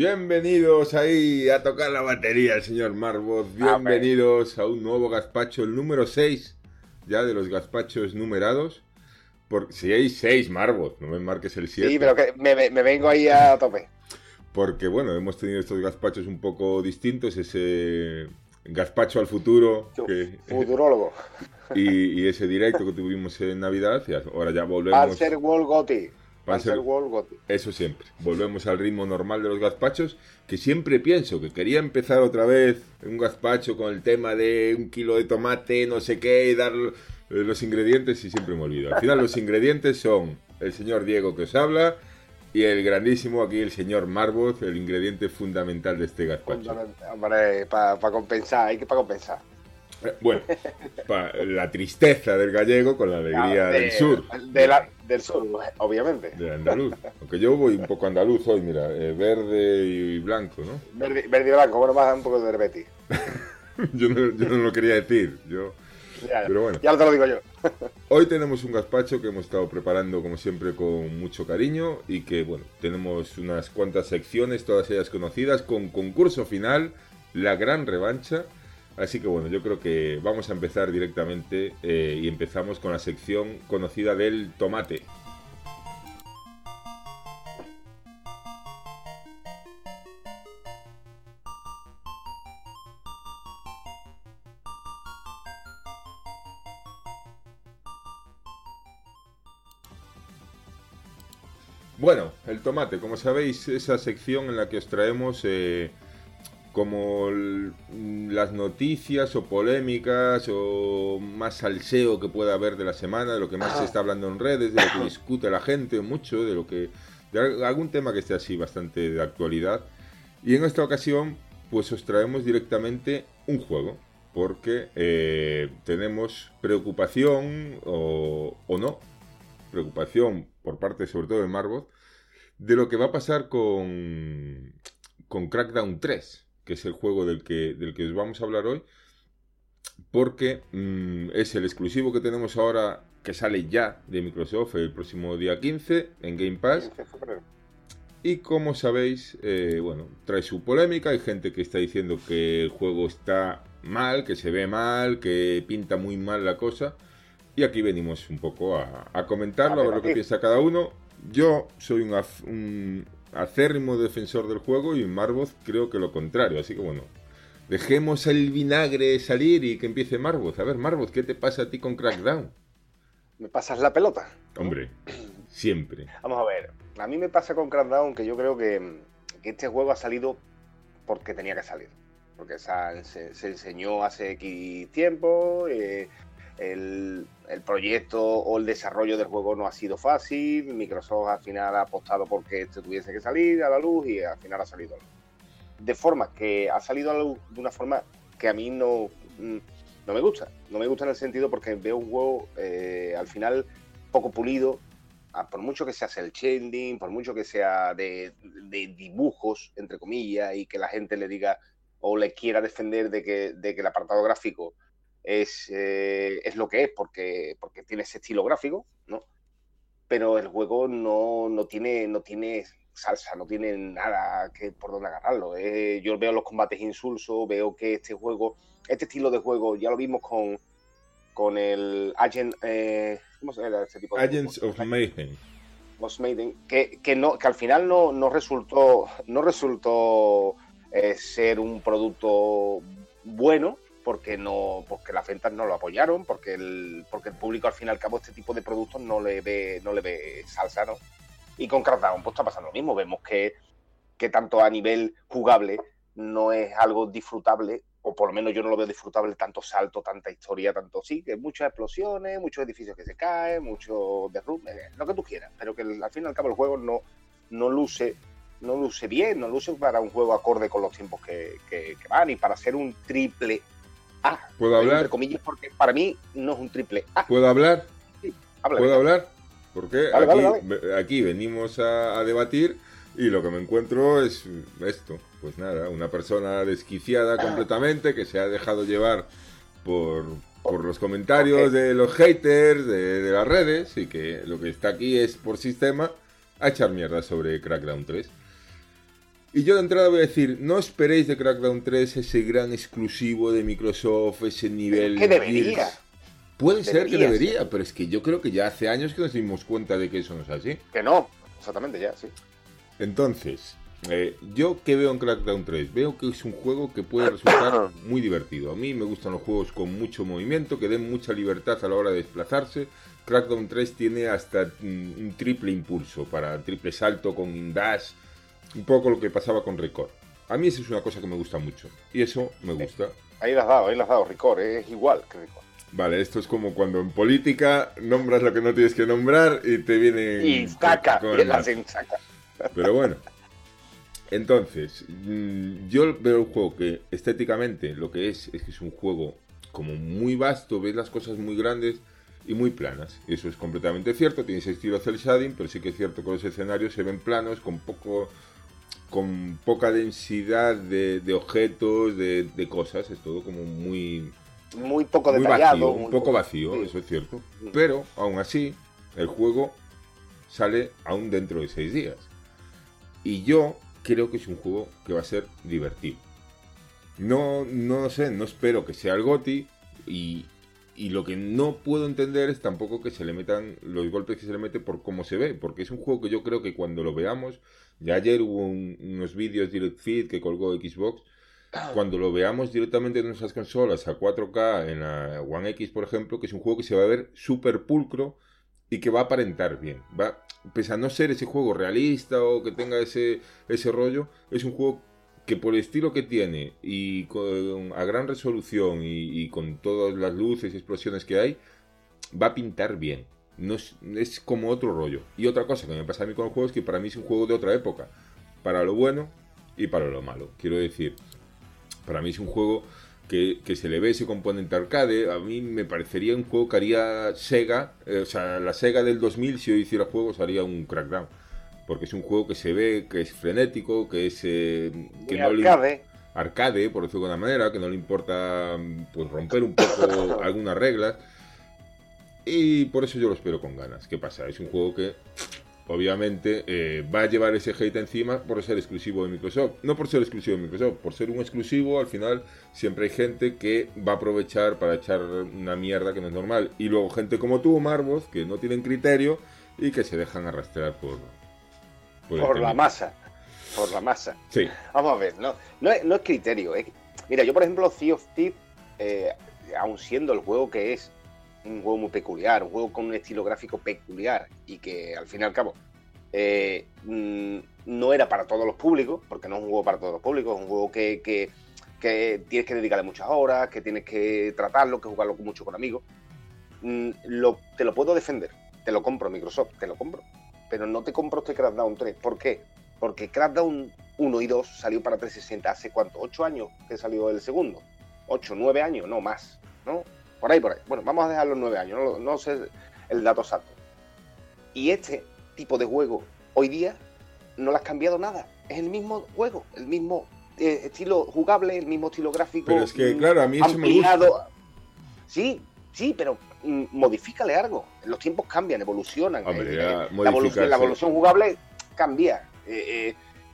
Bienvenidos ahí a tocar la batería el señor Marbot. Bienvenidos a un nuevo gazpacho, el número 6, ya de los gazpachos numerados. Porque si hay 6, Marbot, no me marques el 7. Sí, pero que me vengo ahí a tope. Porque bueno, hemos tenido estos gazpachos un poco distintos, ese gazpacho al futuro. Futurólogo. Y ese directo que tuvimos en Navidad, y ahora ya volvemos. Panzer World Gothic. Eso siempre. Volvemos al ritmo normal de los gazpachos, que siempre pienso que quería empezar otra vez un gazpacho con el tema de un kilo de tomate, no sé qué, y dar los ingredientes, y siempre me olvido. Al final los ingredientes son el señor Diego que os habla y el grandísimo aquí el señor Marbot, el ingrediente fundamental de este gazpacho. Hombre, para compensar, hay que para compensar. Bueno, la tristeza del gallego con la alegría del sur. Del sur, obviamente. Del andaluz. Aunque yo voy un poco andaluz hoy, mira, verde y blanco, ¿no? Verde y blanco, bueno, más un poco de Herbeti. yo no lo quería decir, pero bueno. Ya te lo digo yo. Hoy tenemos un gazpacho que hemos estado preparando, como siempre, con mucho cariño y que, bueno, tenemos unas cuantas secciones, todas ellas conocidas, con concurso final, la gran revancha. Así que bueno, yo creo que vamos a empezar directamente y empezamos con la sección conocida del tomate. Bueno, el tomate, como sabéis, esa sección en la que os traemos... como las noticias o polémicas o más salseo que pueda haber de la semana, de lo que más se está hablando en redes, de lo que discute la gente mucho, de algún tema que esté así bastante de actualidad. Y en esta ocasión pues os traemos directamente un juego, porque tenemos preocupación o no, preocupación por parte sobre todo de Marbot, de lo que va a pasar con Crackdown 3. Que es el juego del que os vamos a hablar hoy, porque es el exclusivo que tenemos ahora, que sale ya de Microsoft el próximo día 15 en Game Pass. Y como sabéis, trae su polémica. Hay gente que está diciendo que el juego está mal, que se ve mal, que pinta muy mal la cosa. Y aquí venimos un poco a comentarlo, a ver lo que piensa cada uno. Yo soy un acérrimo defensor del juego y Marbot creo que lo contrario, así que bueno, dejemos el vinagre salir y que empiece Marbot. A ver, Marbot, ¿qué te pasa a ti con Crackdown? ¿Me pasas la pelota? Hombre, siempre. Vamos a ver, a mí me pasa con Crackdown que yo creo que este juego ha salido porque tenía que salir, porque se enseñó hace X tiempo, el proyecto o el desarrollo del juego no ha sido fácil. Microsoft al final ha apostado porque este tuviese que salir a la luz y al final ha salido a la luz. De forma que ha salido a la luz de una forma que a mí no me gusta. No me gusta en el sentido porque veo un juego al final poco pulido, por mucho que sea cel shading, por mucho que sea de dibujos, entre comillas, y que la gente le diga o le quiera defender de que el apartado gráfico es lo que es porque tiene ese estilo gráfico, ¿no? Pero el juego no tiene salsa, no tiene nada que por donde agarrarlo. Yo veo los combates insulsos, veo que este estilo de juego ya lo vimos con el Agent, ¿cómo se llama ese tipo de Agents juego? Of Mayhem. Que al final no resultó ser un producto bueno. Porque las ventas no lo apoyaron, porque el público al fin y al cabo este tipo de productos no le ve salsa, ¿no? Y con Crackdown pues está pasando lo mismo. Vemos que tanto a nivel jugable no es algo disfrutable, o por lo menos yo no lo veo disfrutable, tanto salto, tanta historia, tanto sí, que muchas explosiones, muchos edificios que se caen, muchos derrumbes, lo que tú quieras, pero que al fin y al cabo el juego no luce bien, no luce para un juego acorde con los tiempos que van y para ser un triple A. ¿Puedo hablar? Entre comillas, porque para mí no es un triple A. ¿Puedo hablar? Sí, háblame. ¿Puedo hablar? Porque vale. Aquí venimos a debatir y lo que me encuentro es esto. Pues nada, una persona desquiciada completamente que se ha dejado llevar por los comentarios de los haters, de las redes, y que lo que está aquí es por sistema a echar mierda sobre Crackdown 3. Y yo de entrada voy a decir, no esperéis de Crackdown 3 ese gran exclusivo de Microsoft, ese nivel... ¿Qué debería? Puede ser que debería, pero es que yo creo que ya hace años que nos dimos cuenta de que eso no es así. Que no, exactamente ya, sí. Entonces, yo ¿qué veo en Crackdown 3? Veo que es un juego que puede resultar muy divertido. A mí me gustan los juegos con mucho movimiento, que den mucha libertad a la hora de desplazarse. Crackdown 3 tiene hasta un triple impulso, para triple salto con dash... Un poco lo que pasaba con Record. A mí eso es una cosa que me gusta mucho. Y eso me gusta. Ahí las has dado, Record. Es igual que Record. Vale, esto es como cuando en política nombras lo que no tienes que nombrar y te vienen... Y saca, y la saca. Pero bueno. Entonces, yo veo un juego que estéticamente lo que es que es un juego como muy vasto. Ves las cosas muy grandes y muy planas. Eso es completamente cierto. Tienes estilo cel shading, pero sí que es cierto que los escenarios se ven planos, con poca densidad de objetos, de cosas. Es todo como muy poco detallado, vacío, un poco vacío, sí. Eso es cierto. Pero, aún así, el juego sale aún dentro de 6 días. Y yo creo que es un juego que va a ser divertido. No espero que sea el GOTY. Y lo que no puedo entender es tampoco que se le metan los golpes que se le mete por cómo se ve. Porque es un juego que yo creo que cuando lo veamos... Ya ayer hubo unos vídeos Direct Feed que colgó Xbox. Cuando lo veamos directamente en nuestras consolas a 4K, en la One X, por ejemplo, que es un juego que se va a ver súper pulcro y que va a aparentar bien. Pese a no ser ese juego realista o que tenga ese rollo, es un juego que por el estilo que tiene y a gran resolución y con todas las luces y explosiones que hay, va a pintar bien. No es como otro rollo. Y otra cosa que me pasa a mí con los juegos es que para mí es un juego de otra época. Para lo bueno y para lo malo. Quiero decir, para mí es un juego que se le ve ese componente arcade. A mí me parecería un juego que haría Sega. O sea, la Sega del 2000, si hoy hiciera juegos, haría un Crackdown. Porque es un juego que se ve, que es frenético, que es... que no arcade. Arcade, por decirlo de alguna manera. Que no le importa pues romper un poco algunas reglas. Y por eso yo lo espero con ganas. ¿Qué pasa? Es un juego que, obviamente, va a llevar ese hate encima por ser exclusivo de Microsoft. No por ser exclusivo de Microsoft, por ser un exclusivo, al final siempre hay gente que va a aprovechar para echar una mierda que no es normal. Y luego gente como tú, Marvoz, que no tienen criterio y que se dejan arrastrar por la masa. Por la masa. Sí. Vamos a ver, no es criterio. Mira, yo por ejemplo, Sea of Thieves, aun siendo el juego que es, un juego muy peculiar, un juego con un estilo gráfico peculiar y que al fin y al cabo no era para todos los públicos, porque no es un juego para todos los públicos, es un juego que tienes que dedicarle muchas horas, que tienes que tratarlo, que jugarlo mucho con amigos. Te lo puedo defender, te lo compro Microsoft, te lo compro, pero no te compro este Crackdown 3. ¿Por qué? Porque Crackdown 1 y 2 salió para 360 hace ¿cuánto? 8 años que salió el segundo, 8, 9 años, no más, ¿no? Por ahí. Bueno, vamos a dejar los 9 años, no sé el dato exacto. Y este tipo de juego, hoy día, no le has cambiado nada. Es el mismo juego, el mismo estilo jugable, el mismo estilo gráfico. Pero es que, claro, a mí eso ampliado. Me gusta. Sí, pero modifícale algo. Los tiempos cambian, evolucionan. Hombre, la evolución jugable cambia.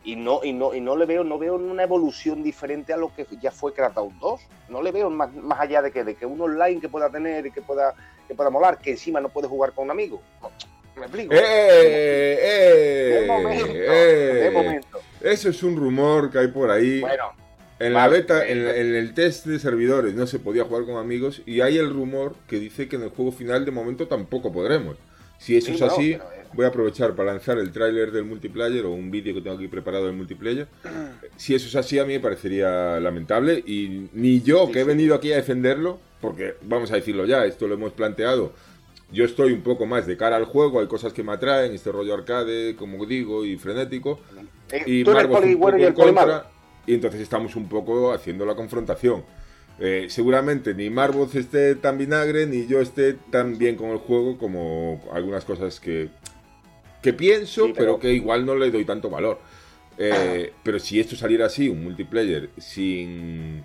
Y no le veo una evolución diferente a lo que ya fue Crackdown 2. No le veo más allá de que un online que pueda tener y que pueda molar, que encima no puede jugar con un amigo. ¿Me explico? De momento. Eso es un rumor que hay por ahí. Bueno. En la beta, en el test de servidores no se podía jugar con amigos y hay el rumor que dice que en el juego final de momento tampoco podremos. Si eso es así, voy a aprovechar para lanzar el tráiler del multiplayer o un vídeo que tengo aquí preparado del multiplayer. Si eso es así, a mí me parecería lamentable y ni yo, que he venido aquí a defenderlo, porque vamos a decirlo ya, esto lo hemos planteado. Yo estoy un poco más de cara al juego, hay cosas que me atraen, este rollo arcade, como digo, y frenético. Y Marvos un poco en contra, y entonces estamos un poco haciendo la confrontación. Seguramente ni Marvoz esté tan vinagre ni yo esté tan bien con el juego como algunas cosas que pienso, sí, pero que igual no le doy tanto valor. Pero si esto saliera así, un multiplayer sin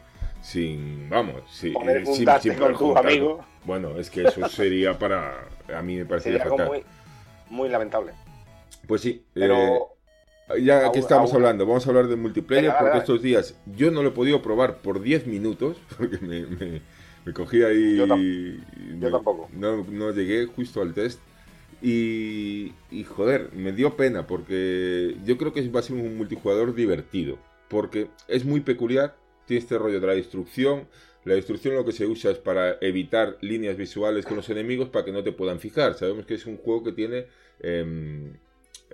con tus amigos, bueno, es que eso sería a mí me parecería fatal. Muy, muy lamentable. Pues sí, pero Ya aquí estamos hablando, vamos a hablar de multiplayer. Venga, porque estos días yo no lo he podido probar por 10 minutos, porque me cogí ahí... Yo tampoco. No llegué justo al test. Y joder, me dio pena, porque yo creo que va a ser un multijugador divertido, porque es muy peculiar, tiene este rollo de la destrucción. La destrucción lo que se usa es para evitar líneas visuales con los enemigos para que no te puedan fijar. Sabemos que es un juego que tiene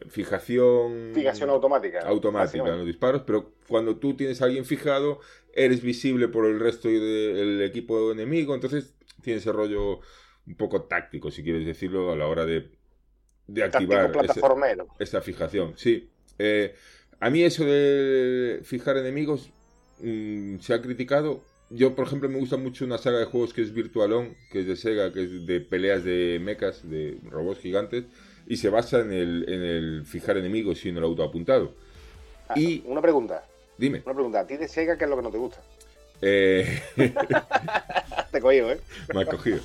fijación automática en los disparos, pero cuando tú tienes a alguien fijado, eres visible por el resto del equipo enemigo, entonces tiene ese rollo un poco táctico, si quieres decirlo, a la hora de activar esa fijación. Sí. A mí eso de fijar enemigos se ha criticado. Yo, por ejemplo, me gusta mucho una saga de juegos que es Virtual On, que es de Sega, que es de peleas de mechas, de robots gigantes, y se basa en el fijar enemigos y en el autoapuntado. Y una pregunta. Dime. Una pregunta. ¿A ti de Sega qué es lo que no te gusta? Te he cogido, ¿eh? Me has cogido.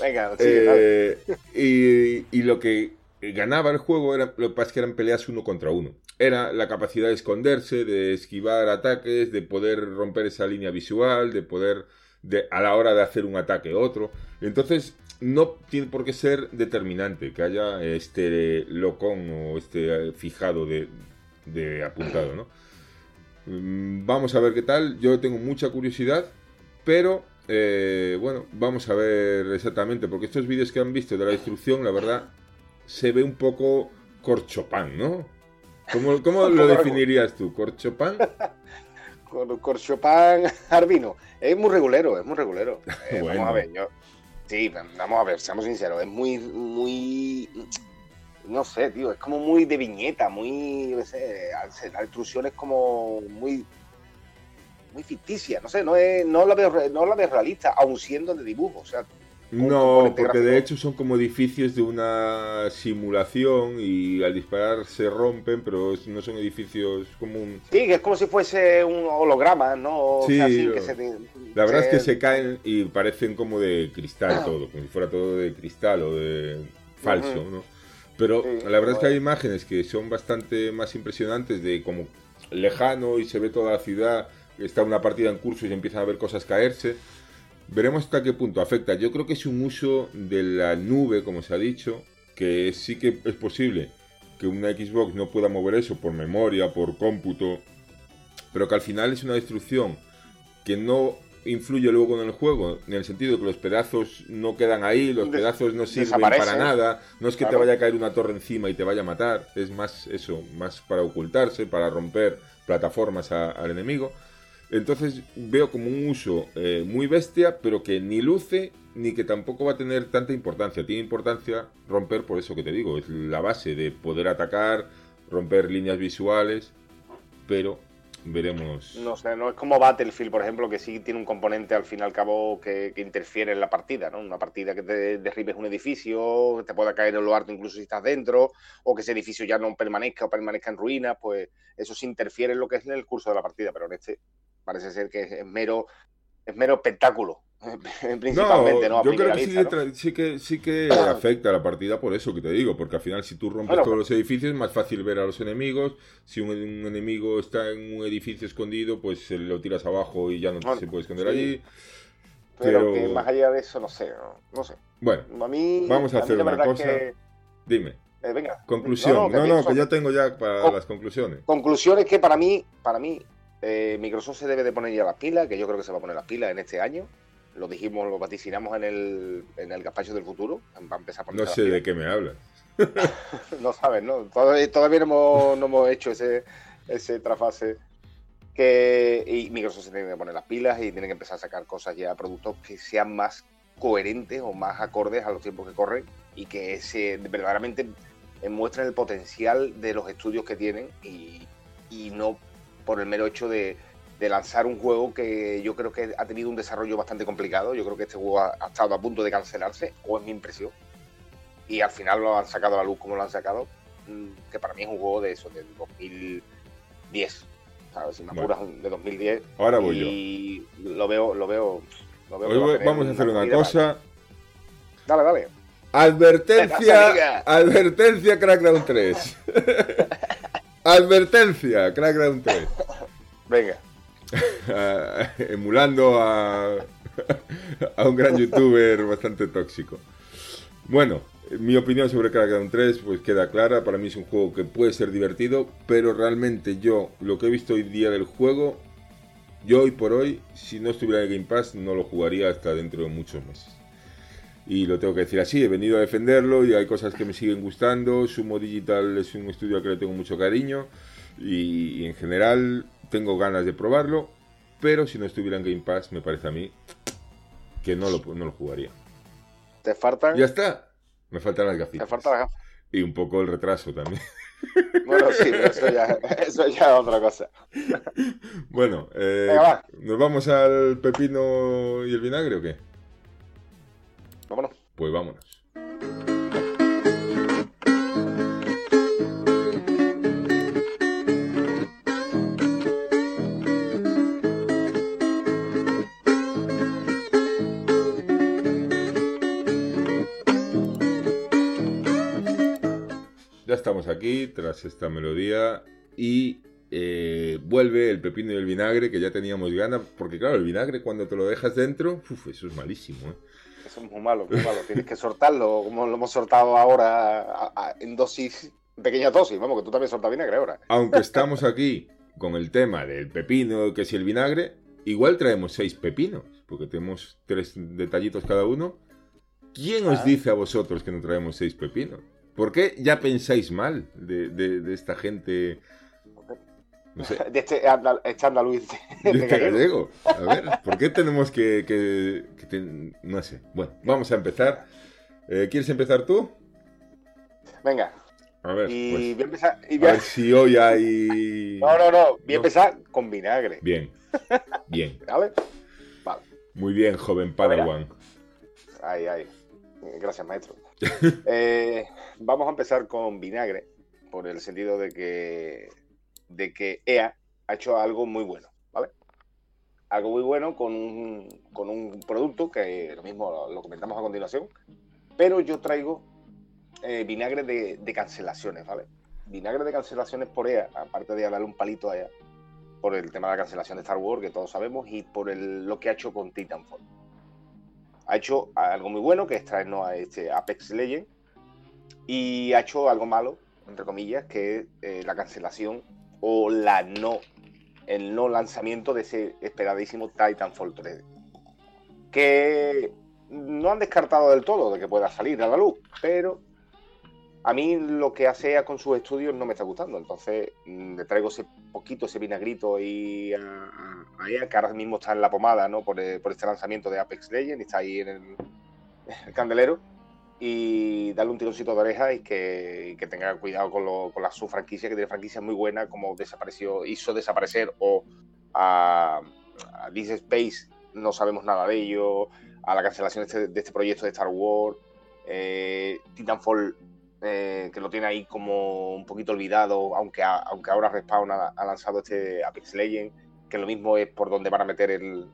Venga, sigue, y lo que ganaba el juego era, lo que pasa es que eran peleas uno contra uno. Era la capacidad de esconderse, de esquivar ataques, de poder romper esa línea visual, de poder, a la hora de hacer un ataque otro. Entonces, no tiene por qué ser determinante que haya este locón o este fijado de apuntado, ¿no? Vamos a ver qué tal. Yo tengo mucha curiosidad, pero bueno, vamos a ver exactamente, porque estos vídeos que han visto de la destrucción, la verdad, se ve un poco corchopán, ¿no? ¿Cómo lo definirías tú? ¿Corchopán? Corchopán Arbino. Es muy regulero, es muy regulero. Bueno. Vamos a ver, seamos sinceros, es muy... No sé, tío, es como muy de viñeta, muy... No sé, la destrucción es como muy ficticia, no sé, no la veo realista, aun siendo de dibujo, o sea... No, porque de hecho son como edificios de una simulación y al disparar se rompen, pero no son edificios como un... Sí, que es como si fuese un holograma, ¿no? Sí, o sea, sí, la verdad es que se caen y parecen como de cristal todo, como si fuera todo de cristal o de falso, ¿no? Pero sí, la verdad es que hay imágenes que son bastante más impresionantes, de como lejano y se ve toda la ciudad, está una partida en curso y se empiezan a ver cosas caerse. Veremos hasta qué punto afecta. Yo creo que es un uso de la nube, como se ha dicho, que sí que es posible que una Xbox no pueda mover eso por memoria, por cómputo, pero que al final es una destrucción que no influye luego en el juego, en el sentido de que los pedazos no quedan ahí, los pedazos no sirven para nada, no es que te vaya a caer una torre encima y te vaya a matar, es más eso, más para ocultarse, para romper plataformas al enemigo. Entonces veo como un uso muy bestia, pero que ni luce ni que tampoco va a tener tanta importancia. Tiene importancia romper, por eso que te digo, es la base de poder atacar, romper líneas visuales, pero veremos... No sé, no es como Battlefield, por ejemplo, que sí tiene un componente al fin y al cabo que interfiere en la partida, ¿no? Una partida que te derribes un edificio, que te pueda caer en lo alto incluso si estás dentro, o que ese edificio ya no permanezca o permanezca en ruinas, pues eso sí interfiere en lo que es en el curso de la partida, pero en este... Parece ser que es mero espectáculo, principalmente, ¿no? Yo creo que sí que afecta a la partida por eso que te digo, porque al final si tú rompes todos los edificios es más fácil ver a los enemigos. Si un enemigo está en un edificio escondido, pues lo tiras abajo y ya no se puede esconder allí. Pero que más allá de eso, no sé. Bueno, vamos a hacer una cosa. Dime. Venga. Conclusión. Que ya tengo ya para las conclusiones. Conclusiones que para mí... Microsoft se debe de poner ya las pilas, que yo creo que se va a poner las pilas en este año. Lo dijimos, lo vaticinamos en el gazpacho del futuro. Va a empezar a poner. No sé de qué me hablas. No sabes, ¿no? Todavía no hemos hecho ese trasfase. Y Microsoft se tiene que poner las pilas y tiene que empezar a sacar cosas ya, productos que sean más coherentes o más acordes a los tiempos que corren y que verdaderamente muestren el potencial de los estudios que tienen y no por el mero hecho de lanzar un juego que yo creo que ha tenido un desarrollo bastante complicado. Yo creo que este juego ha estado a punto de cancelarse, o es mi impresión, y al final lo han sacado a la luz como lo han sacado, que para mí es un juego de eso, del 2010, ¿sabes? Si me apuras, de 2010. Ahora voy y yo. Y lo veo. Vamos a hacer una cosa. Dale. Advertencia, Crackdown 3. Advertencia, Crackdown 3. Venga. Emulando a un gran youtuber bastante tóxico. Bueno, mi opinión sobre Crackdown 3 pues queda clara. Para mí es un juego que puede ser divertido, pero realmente yo, lo que he visto hoy día del juego, yo hoy por hoy, si no estuviera en Game Pass, no lo jugaría hasta dentro de muchos meses. Y lo tengo que decir así, he venido a defenderlo y hay cosas que me siguen gustando. Sumo Digital es un estudio al que le tengo mucho cariño y en general tengo ganas de probarlo, pero si no estuviera en Game Pass, me parece a mí que no lo jugaría. ¿Te faltan? Ya está. Me faltan las gafitas. Te faltan las gafas. Y un poco el retraso también. Bueno, sí, pero eso ya es otra cosa. Bueno, venga, va. ¿Nos vamos al pepino y el vinagre o qué? Vámonos. Pues vámonos. Ya estamos aquí tras esta melodía y vuelve el pepino y el vinagre, que ya teníamos ganas, porque claro, el vinagre cuando te lo dejas dentro, eso es malísimo, ¿eh? Eso es muy malo, tienes que soltarlo, como lo hemos soltado ahora en dosis, pequeñas dosis, vamos, que tú también soltas vinagre ahora. Aunque estamos aquí con el tema del pepino, que si el vinagre, igual traemos 6 pepinos, porque tenemos 3 detallitos cada uno. ¿Quién os dice a vosotros que no traemos 6 pepinos? ¿Por qué ya pensáis mal de esta gente? No sé. De este andaluz. De este gallego. A ver, ¿por qué tenemos que no sé. Bueno, vamos a empezar. ¿Quieres empezar tú? Venga. A ver. Y pues, voy a empezar. A ver si hoy hay. No. Voy a empezar con vinagre. Bien. ¿Vale? Vale. Muy bien, joven Padawan. Ay. Gracias, maestro. Vamos a empezar con vinagre, por el sentido de que EA ha hecho algo muy bueno, ¿vale? Algo muy bueno con un producto que lo mismo lo comentamos a continuación, pero yo traigo vinagre de cancelaciones, ¿vale? Vinagre de cancelaciones por EA, aparte de darle un palito a EA, por el tema de la cancelación de Star Wars, que todos sabemos, y por lo que ha hecho con Titanfall. Ha hecho algo muy bueno, que es traernos a este Apex Legends, y ha hecho algo malo, entre comillas, que es la cancelación o el no lanzamiento de ese esperadísimo Titanfall 3, que no han descartado del todo de que pueda salir a la luz, pero a mí lo que hace con sus estudios no me está gustando. Entonces le traigo ese vinagrito y a ella, que ahora mismo está en la pomada, ¿no? Por este lanzamiento de Apex Legends, está ahí en el candelero, y darle un tironcito de oreja y que tenga cuidado con las subfranquicias, que tiene franquicias muy buenas, como hizo desaparecer, o a Dead Space, no sabemos nada de ello, a la cancelación de este proyecto de Star Wars, Titanfall, que lo tiene ahí como un poquito olvidado, aunque ahora Respawn ha lanzado este Apex Legends, que lo mismo es por donde van a meter a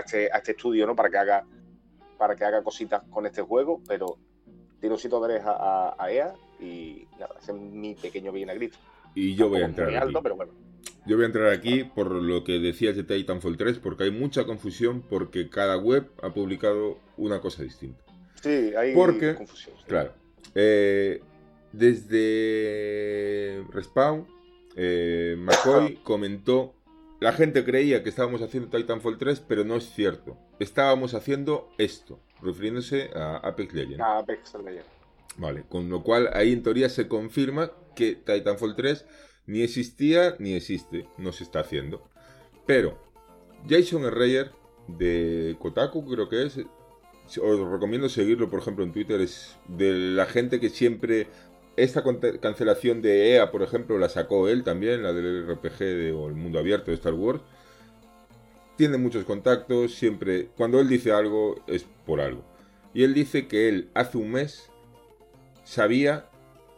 este estudio, ¿no? para que haga cositas con este juego, pero tironcito de oreja a EA, y nada, ese es mi pequeño vinagrito. Y yo voy a entrar alto, aquí. Pero bueno. Yo voy a entrar aquí por lo que decías de Titanfall 3, porque hay mucha confusión, porque cada web ha publicado una cosa distinta. Sí, hay confusión. Sí. Claro. Desde Respawn, McCoy comentó: la gente creía que estábamos haciendo Titanfall 3, pero no es cierto. Estábamos haciendo esto, refiriéndose a Apex Legends. A Apex Legends. Vale, con lo cual ahí en teoría se confirma que Titanfall 3 ni existía ni existe, no se está haciendo. Pero Jason Schreier de Kotaku, creo que es, os recomiendo seguirlo, por ejemplo, en Twitter, es de la gente que siempre... Esta cancelación de EA, por ejemplo, la sacó él también, la del RPG o el mundo abierto de Star Wars. Tiene muchos contactos, siempre... Cuando él dice algo, es por algo. Y él dice que él, hace un mes, sabía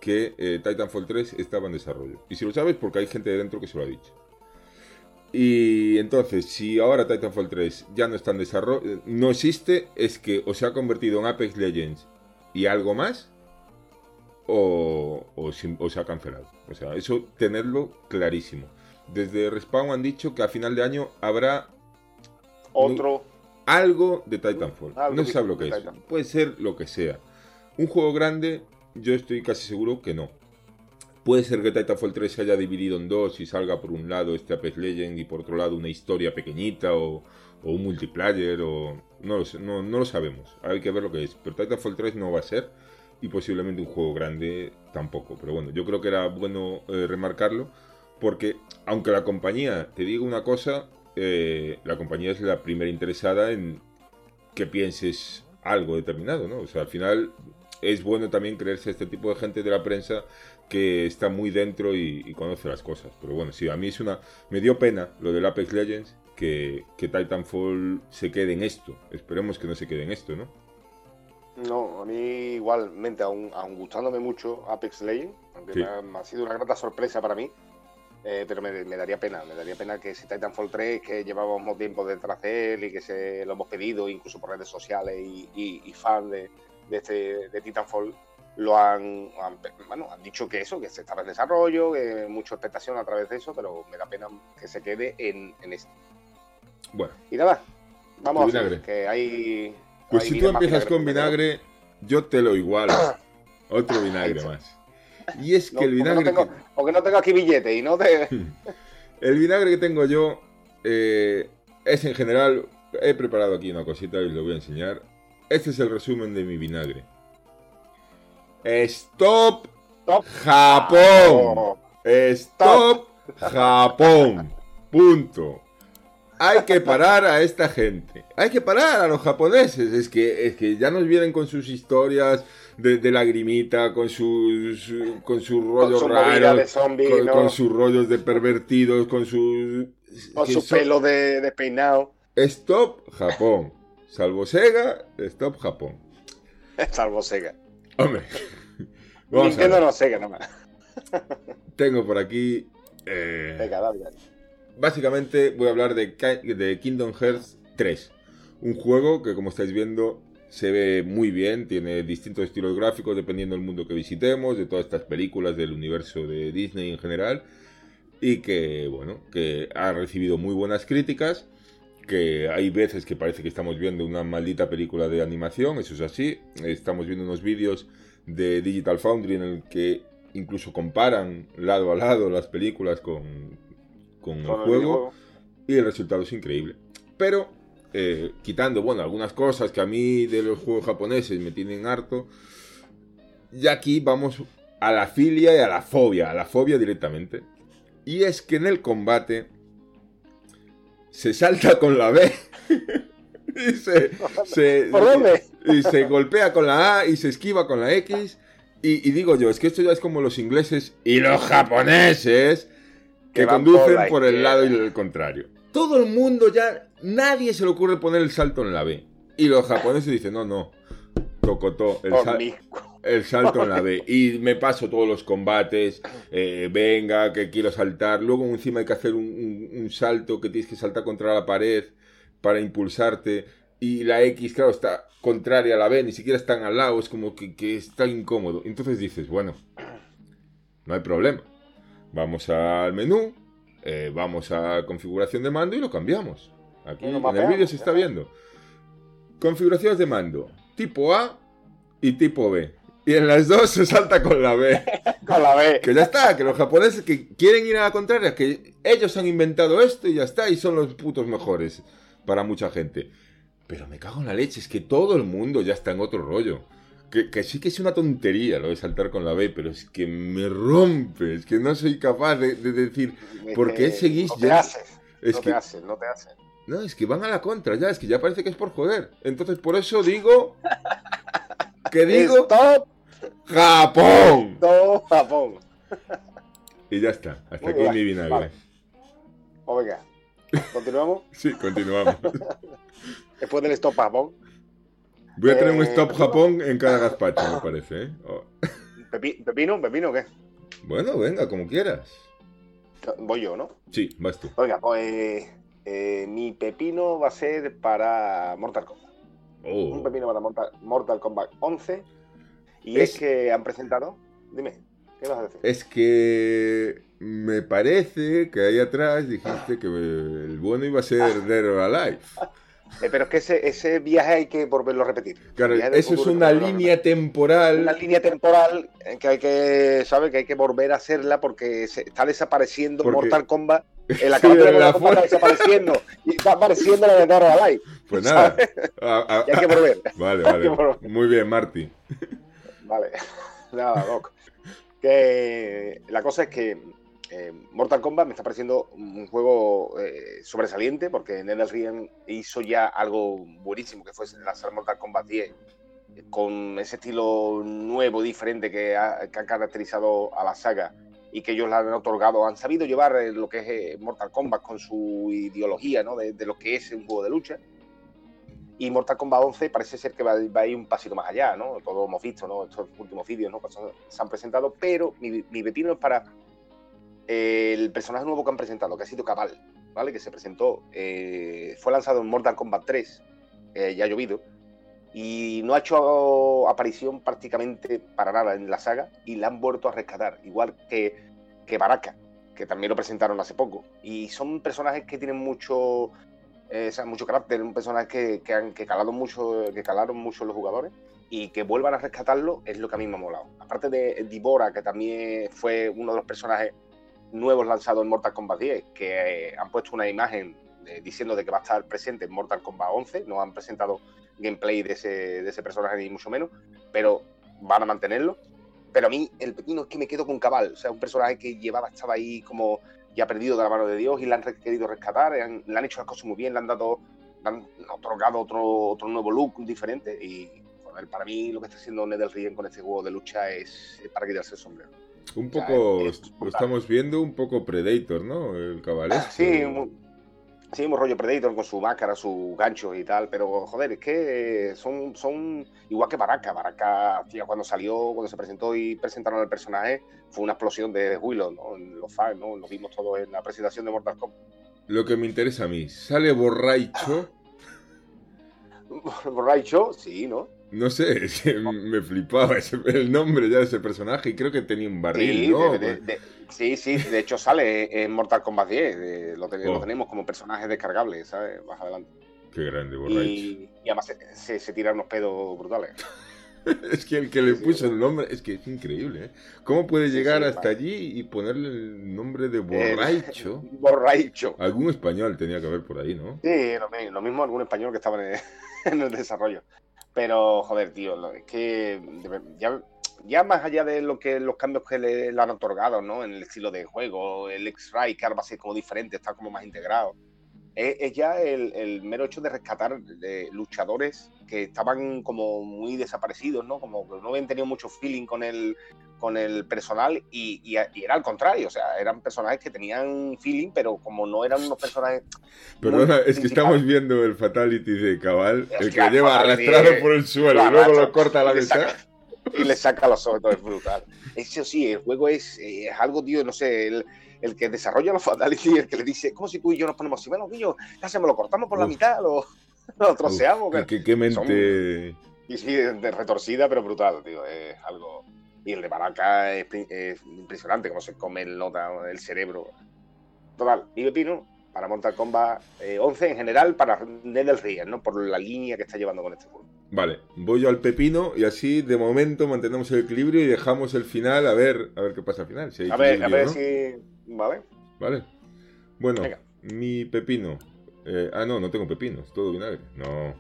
que Titanfall 3 estaba en desarrollo. Y si lo sabes, porque hay gente de dentro que se lo ha dicho. Y entonces, si ahora Titanfall 3 ya no está en desarrollo, no existe, es que o se ha convertido en Apex Legends y algo más... o se ha cancelado. O sea, eso tenerlo clarísimo. Desde Respawn han dicho que a final de año habrá otro algo de Titanfall. No se sabe lo que es. Puede ser lo que sea. Un juego grande, yo estoy casi seguro que no. Puede ser que Titanfall 3 se haya dividido en dos y salga por un lado este Apex Legends y por otro lado una historia pequeñita o un multiplayer o... No lo sé, no lo sabemos. Hay que ver lo que es. Pero Titanfall 3 no va a ser y posiblemente un juego grande tampoco. Pero bueno, yo creo que era bueno remarcarlo porque aunque la compañía te diga una cosa, la compañía es la primera interesada en que pienses algo determinado, ¿no? O sea, al final es bueno también creerse este tipo de gente de la prensa que está muy dentro y conoce las cosas. Pero bueno, sí, a mí me dio pena lo del Apex Legends, que Titanfall se quede en esto. Esperemos que no se quede en esto, ¿no? No, a mí igualmente, aun gustándome mucho Apex Legends, aunque sí, me ha sido una grata sorpresa para mí, pero me daría pena que si Titanfall 3, que llevábamos tiempo detrás de él y que lo hemos pedido incluso por redes sociales y fans de Titanfall, lo han dicho que eso, que se estaba en desarrollo, que mucha expectación a través de eso, pero me da pena que se quede en esto. Bueno. Y nada, vamos a ver, que hay... Pues si tú empiezas vinagre con vinagre, yo te lo igualo. Otro vinagre más. Y es que el vinagre... Porque no tengo aquí billete y no te... El vinagre que tengo yo es en general... He preparado aquí una cosita y os lo voy a enseñar. Este es el resumen de mi vinagre. ¡Stop Japón! ¡Stop Japón! Punto. Hay que parar a esta gente. Hay que parar a los japoneses. Es que ya nos vienen con sus historias de lagrimita, con sus rollos con su raros, de zombie, con sus rollos de pervertidos, con su pelo de peinado. Stop Japón. Salvo Sega, stop Japón. Salvo Sega. Hombre. Nintendo no, Sega nomás. Tengo por aquí... Venga, dale. Básicamente voy a hablar de Kingdom Hearts 3, un juego que, como estáis viendo, se ve muy bien, tiene distintos estilos gráficos dependiendo del mundo que visitemos, de todas estas películas del universo de Disney en general, y que, bueno, que ha recibido muy buenas críticas, que hay veces que parece que estamos viendo una maldita película de animación, eso es así, estamos viendo unos vídeos de Digital Foundry en el que incluso comparan lado a lado las películas con el juego, y el resultado es increíble. Pero, quitando, algunas cosas que a mí de los juegos japoneses me tienen harto, ya aquí vamos a la filia y a la fobia directamente. Y es que en el combate se salta con la B y se golpea con la A y se esquiva con la X. Y digo yo, es que esto ya es como los ingleses y los japoneses que conducen por el lado y el contrario. Todo el mundo ya... Nadie se le ocurre poner el salto en la B. Y los japoneses dicen, no. Tocotó. El salto en la B. Y me paso todos los combates. Venga, que quiero saltar. Luego encima hay que hacer un salto que tienes que saltar contra la pared para impulsarte. Y la X, claro, está contraria a la B. Ni siquiera están al lado. Es como que está incómodo. Entonces dices, no hay problema. Vamos al menú, vamos a configuración de mando y lo cambiamos. Aquí en el vídeo se está viendo. Configuraciones de mando, tipo A y tipo B. Y en las dos se salta con la B. Con la B. Que ya está, que los japoneses que quieren ir a la contraria, que ellos han inventado esto y ya está, y son los putos mejores para mucha gente. Pero me cago en la leche, es que todo el mundo ya está en otro rollo. Que sí que es una tontería lo de saltar con la B, pero es que me rompe, es que no soy capaz de decir, ¿por qué seguís ya? No te haces. No, es que van a la contra ya, es que ya parece que es por joder. Entonces por eso digo, ¡Stop Japón! ¡Stop Japón! Y ya está, hasta aquí mi vinagre. Vale. Oiga, ¿continuamos? Sí, continuamos. Después del Stop Japón. Voy a tener un Stop Japón en cada gazpacho, me parece, ¿eh? Oh. ¿Pepino o qué? Bueno, venga, como quieras. Voy yo, ¿no? Sí, vas tú. Oiga, pues mi pepino va a ser para Mortal Kombat. Oh. Un pepino para Mortal Kombat 11. Y es que han presentado Dime, ¿qué vas a decir? Es que me parece que ahí atrás dijiste que el bueno iba a ser Dead or Alive. Pero es que ese viaje hay que volverlo a repetir. Claro, eso futuro, es una línea temporal. Una línea temporal que hay que, ¿sabes? Que hay que volver a hacerla porque está desapareciendo Mortal Kombat. El acabado de Mortal Kombat está desapareciendo. Y está apareciendo la de Dead or Alive. Pues nada. Hay que volver. Vale. Volver. Muy bien, Marty. Vale. Nada, loco. Que la cosa es que Mortal Kombat me está pareciendo un juego sobresaliente, porque NetherRealm hizo ya algo buenísimo, que fue lanzar Mortal Kombat 10 con ese estilo nuevo, diferente que ha caracterizado a la saga y que ellos le han otorgado. Han sabido llevar lo que es Mortal Kombat con su ideología, ¿no? de lo que es un juego de lucha. Y Mortal Kombat 11 parece ser que va a ir un pasito más allá, ¿no? Todos hemos visto, ¿no? Estos últimos vídeos, ¿no? Se han presentado, pero mi pepino es para el personaje nuevo que han presentado, que ha sido Kabal, ¿vale? Que se presentó, fue lanzado en Mortal Kombat 3, ya ha llovido, y no ha hecho aparición prácticamente para nada en la saga, y la han vuelto a rescatar, igual que Baraka, que también lo presentaron hace poco. Y son personajes que tienen mucho carácter, un personaje que calaron mucho los jugadores. Y que vuelvan a rescatarlo es lo que a mí me ha molado. Aparte de Dibora, que también fue uno de los personajes nuevos lanzados en Mortal Kombat 10, que han puesto una imagen diciendo de que va a estar presente en Mortal Kombat 11. No han presentado gameplay de ese personaje ni mucho menos, pero van a mantenerlo. Pero a mí el pepino es que me quedo con Kabal, o sea, un personaje que estaba ahí como ya perdido de la mano de Dios y la han querido rescatar, le han hecho las cosas muy bien, le han otorgado otro nuevo look diferente. Y para mí lo que está haciendo NetherRealm con este juego de lucha es para quitarse el sombrero. Un poco, o sea, lo estamos viendo un poco Predator, ¿no? El Kabal. Sí, un rollo Predator con su máscara, su gancho y tal, pero joder, es que son igual que Baraka. Baraka, tía, cuando se presentó y presentaron al personaje, fue una explosión de júbilo, ¿no? Los fans, ¿no? Lo vimos todos en la presentación de Mortal Kombat. Lo que me interesa a mí, ¿sale Borracho? Borracho, sí, ¿no? No sé, me flipaba el nombre ya de ese personaje y creo que tenía un barril, sí, ¿no? Sí, de hecho sale en Mortal Kombat 10, lo tenemos como personaje descargable, ¿sabes? Más adelante. Qué grande, Borracho. Y además se tira unos pedos brutales. Es que el que le puso el nombre, es que es increíble, ¿eh? ¿Cómo puede llegar hasta allí y ponerle el nombre de Borracho? Borracho. Algún español tenía que haber por ahí, ¿no? Sí, lo mismo algún español que estaba en el desarrollo. Pero, joder, tío, es que ya más allá de los cambios que le han otorgado, ¿no? En el estilo de juego, el X-Ray, que ahora va a ser como diferente, está como más integrado. Es ya el mero hecho de rescatar de luchadores que estaban como muy desaparecidos, ¿no? Como que no habían tenido mucho feeling con el personal y era al contrario, o sea, eran personajes que tenían feeling, pero como no eran unos personajes... Perdona, es que estamos viendo el fatality de Kabal, el que lleva arrastrado por el suelo y luego lo corta a la mesa. Y le saca los ojos, es brutal. Eso sí, el juego es algo, tío, no sé, el que desarrolla los fatalities, el que le dice, como si tú y yo nos ponemos así, bueno, guillo, ya se me lo cortamos por la mitad, lo troceamos. Qué mente... Y sí, retorcida, pero brutal, tío, es algo... Y el de Baraka es impresionante, como se come el cerebro. Total, mi pepino para Mortal Kombat 11 en general, para NetherRealm, ¿no? Por la línea que está llevando con este juego. Vale, voy yo al pepino y así de momento mantenemos el equilibrio y dejamos el final, a ver qué pasa al final. Si a ver, ¿no? Si... Vale. Bueno, venga. Mi pepino. No tengo pepinos, todo vinagre. No,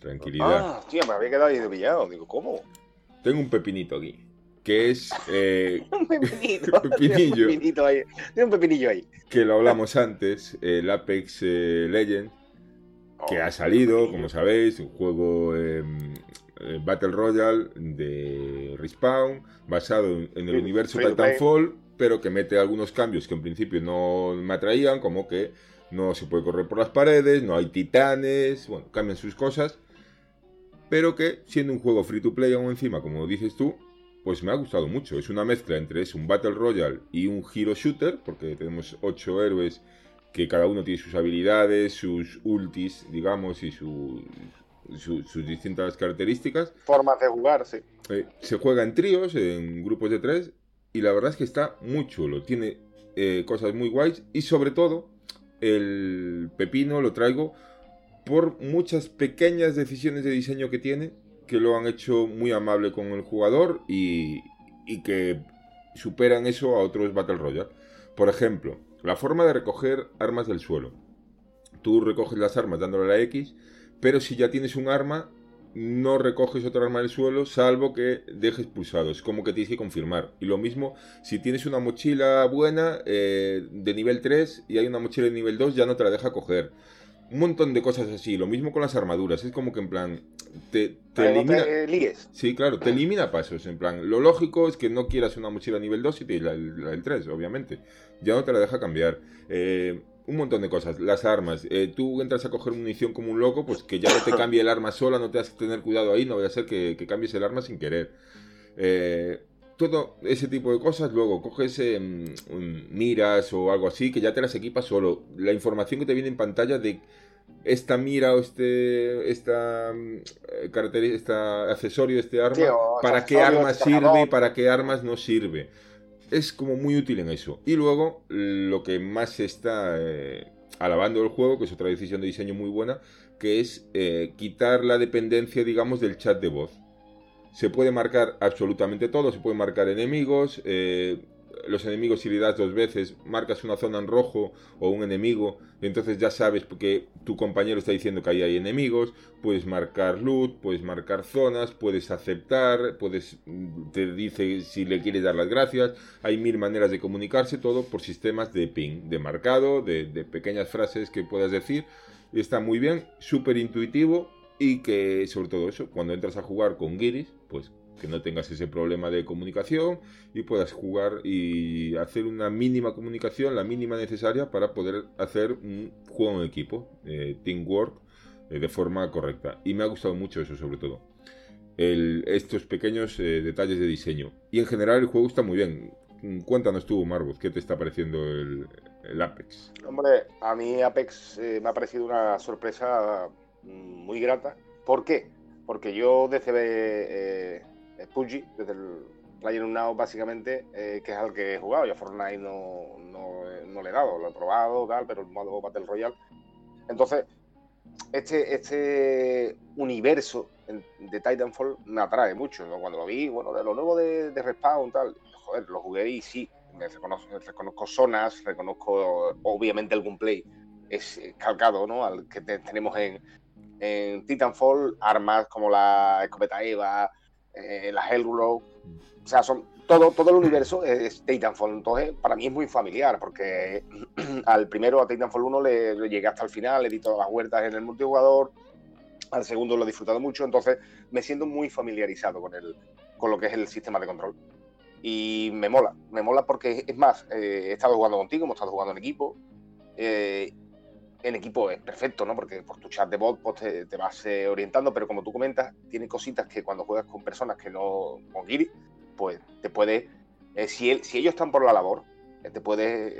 tranquilidad. Ah, tío, me había quedado ahí pillado. Digo, ¿cómo? Tengo un pepinito aquí. Que es... un pepinillo ahí. Que lo hablamos antes, el Apex Legends, que ha salido, como sabéis, un juego Battle Royale de Respawn, basado en el universo Titanfall, pero que mete algunos cambios que en principio no me atraían, como que no se puede correr por las paredes, no hay titanes, bueno, cambian sus cosas, pero que siendo un juego free to play aún encima, como dices tú, pues me ha gustado mucho. Es una mezcla entre un Battle Royale y un Hero Shooter, porque tenemos 8 héroes que cada uno tiene sus habilidades, sus ultis, digamos, y sus sus distintas características. Formas de jugar, sí. Se juega en tríos, en grupos de tres, y la verdad es que está muy chulo. Tiene cosas muy guays y sobre todo el pepino lo traigo por muchas pequeñas decisiones de diseño que tiene, que lo han hecho muy amable con el jugador y que superan eso a otros Battle Royale. Por ejemplo, la forma de recoger armas del suelo. Tú recoges las armas dándole la X, pero si ya tienes un arma, no recoges otra arma del suelo, salvo que dejes pulsado. Es como que tienes que confirmar. Y lo mismo, si tienes una mochila buena de nivel 3 y hay una mochila de nivel 2, ya no te la deja coger. Un montón de cosas así. Lo mismo con las armaduras. Es como que en plan... Te elimina... te líes. Sí, claro. Te elimina pasos. En plan, lo lógico es que no quieras una mochila nivel 2 y te la del 3, obviamente. Ya no te la deja cambiar. Un montón de cosas, las armas, tú entras a coger munición como un loco, pues que ya no te cambie el arma sola, no te has que tener cuidado ahí, no vaya a ser que cambies el arma sin querer, todo ese tipo de cosas. Luego coges miras o algo así, que ya te las equipas solo, la información que te viene en pantalla de esta mira o accesorio, este arma, tío, para qué arma sirve y para qué armas no sirve. Es como muy útil en eso. Y luego, lo que más se está alabando del juego, que es otra decisión de diseño muy buena, que es quitar la dependencia, digamos, del chat de voz. Se puede marcar absolutamente todo. Se pueden marcar enemigos. Los enemigos, si le das dos veces, marcas una zona en rojo o un enemigo. Y entonces ya sabes que tu compañero está diciendo que ahí hay enemigos. Puedes marcar loot, puedes marcar zonas, puedes aceptar, te dice si le quieres dar las gracias. Hay mil maneras de comunicarse, todo por sistemas de ping, de marcado, de pequeñas frases que puedas decir. Está muy bien, súper intuitivo y que, sobre todo eso, cuando entras a jugar con guiris, pues... que no tengas ese problema de comunicación y puedas jugar y hacer una mínima comunicación, la mínima necesaria para poder hacer un juego en equipo, teamwork, de forma correcta. Y me ha gustado mucho eso, sobre todo. Estos pequeños detalles de diseño. Y en general el juego está muy bien. Cuéntanos tú, Margot, ¿qué te está pareciendo el Apex? Hombre, a mí Apex me ha parecido una sorpresa muy grata. ¿Por qué? Porque yo desde... PUBG, desde el PlayerUnknown básicamente, que es al que he jugado. Yo a Fortnite no le he dado, lo he probado, tal, pero el modo Battle Royale. Entonces, este universo de Titanfall me atrae mucho, ¿no? Cuando lo vi, bueno, de lo nuevo de Respawn, tal, joder, lo jugué y sí, reconozco zonas, reconozco obviamente el gameplay, es calcado, ¿no?, al que tenemos en Titanfall, armas como la escopeta EVA, las Hellglow, o sea, son todo el universo es Titanfall. Entonces, para mí es muy familiar, porque a Titanfall 1 le llegué hasta el final, le di todas las vueltas en el multijugador, al segundo lo he disfrutado mucho, entonces me siento muy familiarizado con lo que es el sistema de control. Y me mola porque, es más, he estado jugando contigo, hemos estado jugando en equipo. En equipo es perfecto, ¿no? Porque por tu chat de bot pues te vas orientando, pero como tú comentas, tiene cositas que cuando juegas con personas que no... con guiris, pues te puedes... si ellos están por la labor, te puedes...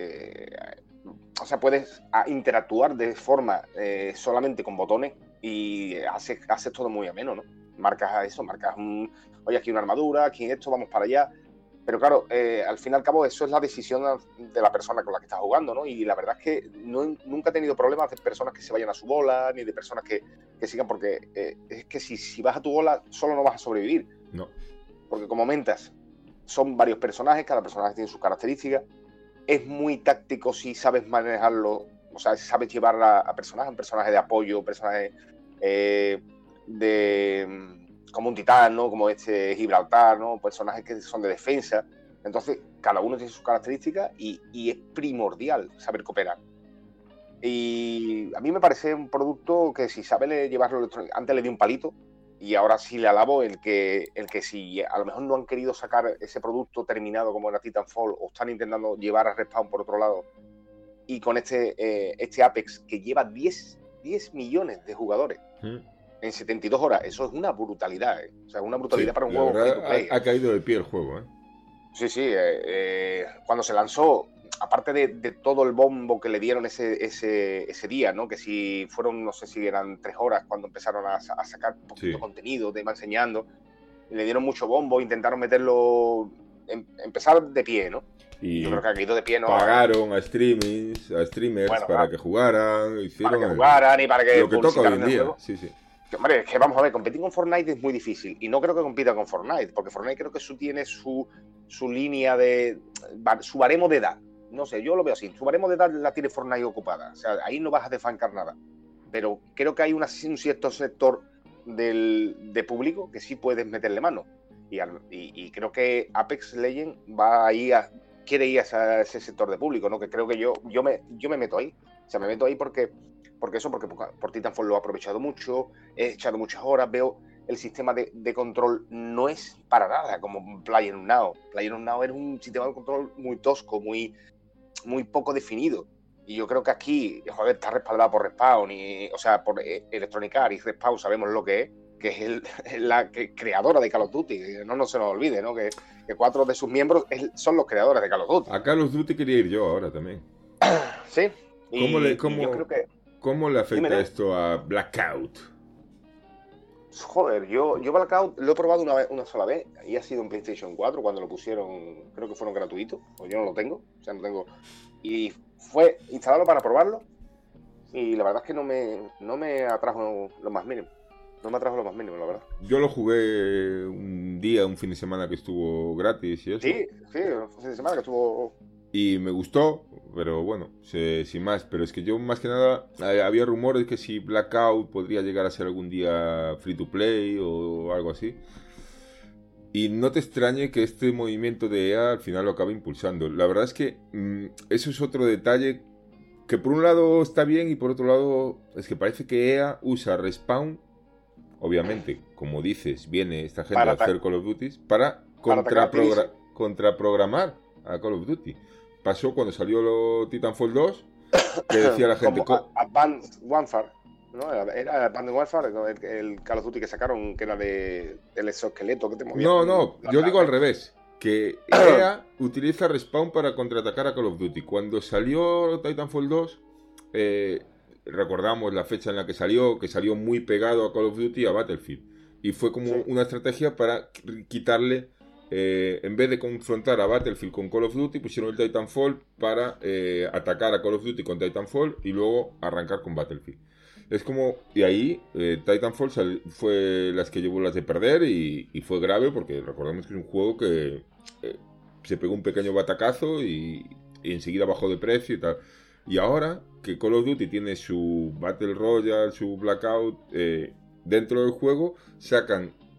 puedes interactuar de forma solamente con botones y haces todo muy ameno, ¿no? Marcas aquí una armadura, aquí esto, vamos para allá... Pero claro, al fin y al cabo eso es la decisión de la persona con la que estás jugando, ¿no? Y la verdad es que nunca he tenido problemas de personas que se vayan a su bola, ni de personas que sigan, porque es que si vas a tu bola solo no vas a sobrevivir. No. Porque como mentas, son varios personajes, cada personaje tiene sus características, es muy táctico si sabes manejarlo, o sea, si sabes llevar a personajes, un personaje de apoyo, personajes como un titán, ¿no?, como este Gibraltar, ¿no?, personajes que son de defensa. Entonces, cada uno tiene sus características y es primordial saber cooperar. Y a mí me parece un producto que, si sabe llevarlo, antes le di un palito y ahora sí le alabo el que si a lo mejor no han querido sacar ese producto terminado como era Titanfall, o están intentando llevar a Respawn por otro lado, y con este Apex que lleva 10 millones de jugadores. En 72 horas, eso es una brutalidad, O sea, una brutalidad, sí, para un juego free to play. Ha caído de pie el juego, Sí, cuando se lanzó, aparte de todo el bombo que le dieron ese día, ¿no? Que si fueron, no sé si eran 3 horas cuando empezaron a sacar poquito contenido, te iba enseñando, le dieron mucho bombo, intentaron meterlo, empezar de pie, ¿no? Y yo creo que ha caído de pie, ¿no? Pagaron a streamers bueno, para que jugaran, hicieron para que jugaran y para que lo que toca hoy en día. Sí. Que, hombre, es que vamos a ver, competir con Fortnite es muy difícil y no creo que compita con Fortnite, porque Fortnite creo que tiene su línea de su baremo de edad. No sé, yo lo veo así, su baremo de edad la tiene Fortnite ocupada, o sea, ahí no vas a defancar nada. Pero creo que hay un cierto sector de público que sí puedes meterle mano. Y creo que Apex Legends va ahí quiere ir a ese sector de público, ¿no? Que creo que yo me meto ahí. O sea, me meto ahí porque por Titanfall lo he aprovechado mucho, he echado muchas horas, veo el sistema de control no es para nada como PlayerUnknown. PlayerUnknown era un sistema de control muy tosco, muy, muy poco definido. Y yo creo que aquí, joder, está respaldado por Respawn, o sea, por Electronic Arts y Respawn, sabemos lo que es. Que es la creadora de Call of Duty, no se nos olvide, ¿no? Que 4 de sus miembros son los creadores de Call of Duty. A Call of Duty quería ir yo ahora también. Sí. ¿Cómo le afecta esto a Blackout? Joder, yo Blackout lo he probado una sola vez y ha sido en PlayStation 4 cuando lo pusieron, creo que fueron gratuitos, o yo no lo tengo, o sea, no tengo. Y fue instalarlo para probarlo y la verdad es que no me atrajo lo más mínimo. No me atrajo lo más mínimo, la verdad. Yo lo jugué un fin de semana que estuvo gratis y eso. Sí, un fin de semana que estuvo... Y me gustó, pero bueno, sin más. Pero es que yo, más que nada, había rumores que si Blackout podría llegar a ser algún día free to play o algo así. Y no te extrañe que este movimiento de EA al final lo acabe impulsando. La verdad es que eso es otro detalle que por un lado está bien y por otro lado es que parece que EA usa Respawn. Obviamente, como dices, viene esta gente a hacer Call of Duty para contraprogramar a Call of Duty. Pasó cuando salió Titanfall 2, que decía la gente... Advanced Warfare, ¿no? Era Advanced Warfare, el Call of Duty que sacaron, que era del exoesqueleto que te movía. No, yo digo al revés, que EA utiliza Respawn para contraatacar a Call of Duty. Cuando salió Titanfall 2... recordamos la fecha en la que salió muy pegado a Call of Duty y a Battlefield. Y fue como una estrategia para quitarle, en vez de confrontar a Battlefield con Call of Duty, pusieron el Titanfall para atacar a Call of Duty con Titanfall y luego arrancar con Battlefield. Es como, y ahí Titanfall fue las que llevó las de perder y fue grave porque recordamos que es un juego que se pegó un pequeño batacazo y enseguida bajó de precio y tal. Y ahora que Call of Duty tiene su Battle Royale, su Blackout dentro del juego,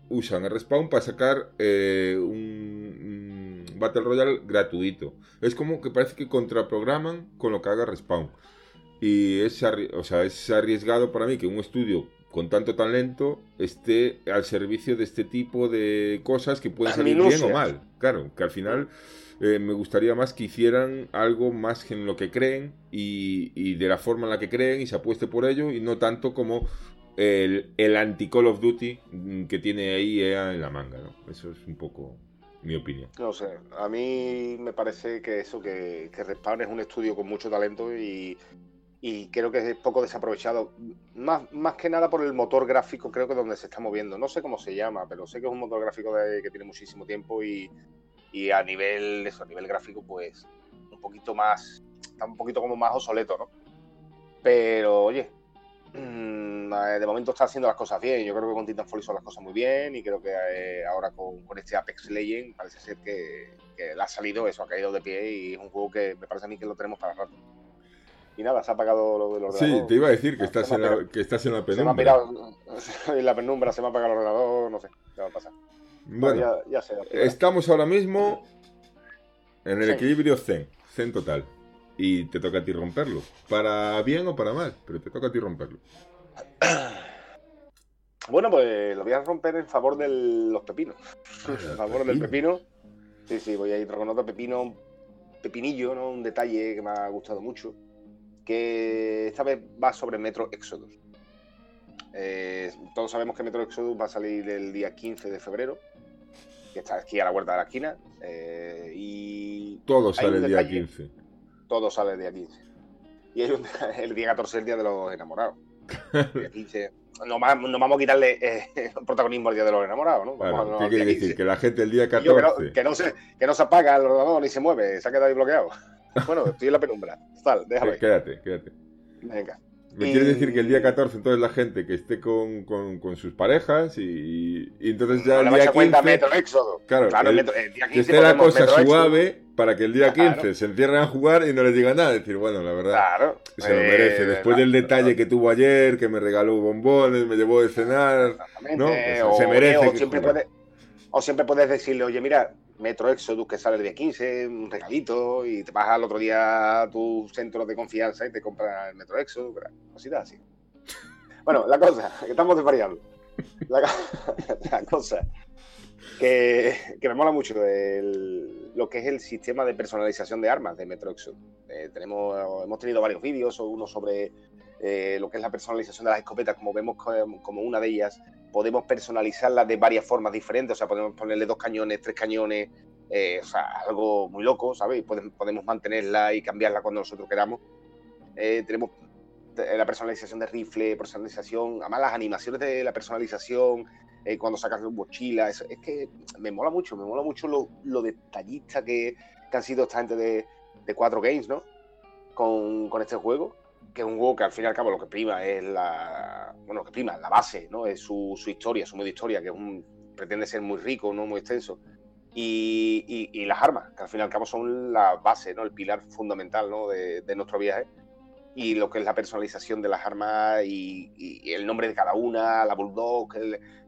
usan el Respawn para sacar un Battle Royale gratuito. Es como que parece que contraprograman con lo que haga Respawn. Y es arriesgado para mí que un estudio con tanto talento esté al servicio de este tipo de cosas que pueden salir bien o mal. Claro, que al final... me gustaría más que hicieran algo más en lo que creen y de la forma en la que creen y se apueste por ello y no tanto como el anti-Call of Duty que tiene ahí EA en la manga, ¿no? Eso es un poco mi opinión. No sé, a mí me parece que que Respawn es un estudio con mucho talento y creo que es poco desaprovechado, más que nada por el motor gráfico, creo que es donde se está moviendo. No sé cómo se llama, pero sé que es un motor gráfico que tiene muchísimo tiempo y a nivel gráfico, pues, un poquito más, está un poquito como más obsoleto, ¿no? Pero, oye, de momento está haciendo las cosas bien. Yo creo que con Titanfall hizo las cosas muy bien y creo que ahora con este Apex Legends parece ser que le ha salido eso, ha caído de pie y es un juego que me parece a mí que lo tenemos para rato. Y nada, se ha apagado el ordenador. Sí, te iba a decir que estás en la penumbra. En la penumbra se me ha apagado el ordenador, no sé qué va a pasar. Bueno, ya estamos ahora mismo en el equilibrio zen total. Y te toca a ti romperlo. Para bien o para mal, pero te toca a ti romperlo. Bueno, pues lo voy a romper en favor de los pepinos. En favor del pepino. Sí, voy a ir con otro pepinillo, ¿no? Un detalle que me ha gustado mucho. Que esta vez va sobre Metro Exodus. Todos sabemos que Metro Exodus va a salir el día 15 de febrero. Que está aquí a la vuelta de la esquina. Y todo sale el día 15. todo sale el día 15. Y el día 14 es el día de los enamorados. El día 15... No vamos a quitarle protagonismo al día de los enamorados, ¿no? Vamos a ¿qué quiere decir? Que la gente el día 14... Que no se apaga el ordenador ni se mueve, se ha quedado ahí bloqueado. Bueno, estoy en la penumbra. Tal, déjalo ahí. Quédate. Venga. ¿Me quieres decir que el día 14 entonces la gente que esté con sus parejas y entonces ya no el día 15... cuenta Metro Exodus. Claro el día 15 esté la cosa suave Exodus. Para que el día 15 se encierren a jugar y no les diga nada. Decir, bueno, la verdad, se lo merece. Después del detalle que tuvo ayer, que me regaló bombones, me llevó de cenar... ¿no? O se merece. O siempre puedes decirle, oye, mira, Metro Exodus que sale el día 15, un regalito, y te vas al otro día a tu centro de confianza y te compras el Metro Exodus, cositas así. Bueno, la cosa, que estamos desvariando. La cosa que me mola mucho lo que es el sistema de personalización de armas de Metro Exodus. Hemos tenido varios vídeos, uno sobre lo que es la personalización de las escopetas, como vemos como una de ellas. Podemos personalizarlas de varias formas diferentes, o sea, podemos ponerle 2 cañones, 3 cañones, o sea, algo muy loco, ¿sabes? Podemos mantenerla y cambiarla cuando nosotros queramos. Tenemos la personalización de rifle, personalización, además las animaciones de la personalización, cuando sacas tu mochila, es que me mola mucho lo detallista que han sido esta gente de 4Games, ¿no? Con este juego. Que es un juego que al fin y al cabo lo que prima es la base, ¿no? Es su historia, su modo de historia, que pretende ser muy rico, no muy extenso. Y las armas, que al fin y al cabo son la base, ¿no? El pilar fundamental, ¿no? de nuestro viaje. Y lo que es la personalización de las armas y el nombre de cada una, la bulldog,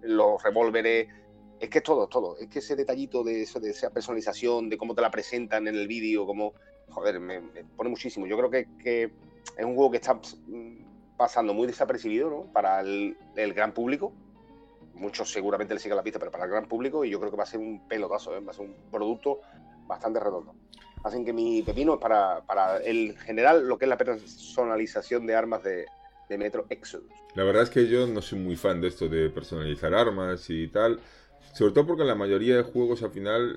los revólveres. Es que es todo. Es que ese detallito de esa personalización, de cómo te la presentan en el vídeo, como... Joder, me pone muchísimo. Yo creo que es un juego que está pasando muy desapercibido, ¿no? Para el gran público. Muchos seguramente le sigan la pista, pero para el gran público, y yo creo que va a ser un pelotazo, ¿eh? Va a ser un producto bastante redondo. Así que mi pepino es para el general lo que es la personalización de armas de Metro Exodus. La verdad es que yo no soy muy fan de esto de personalizar armas y tal, sobre todo porque la mayoría de juegos al final...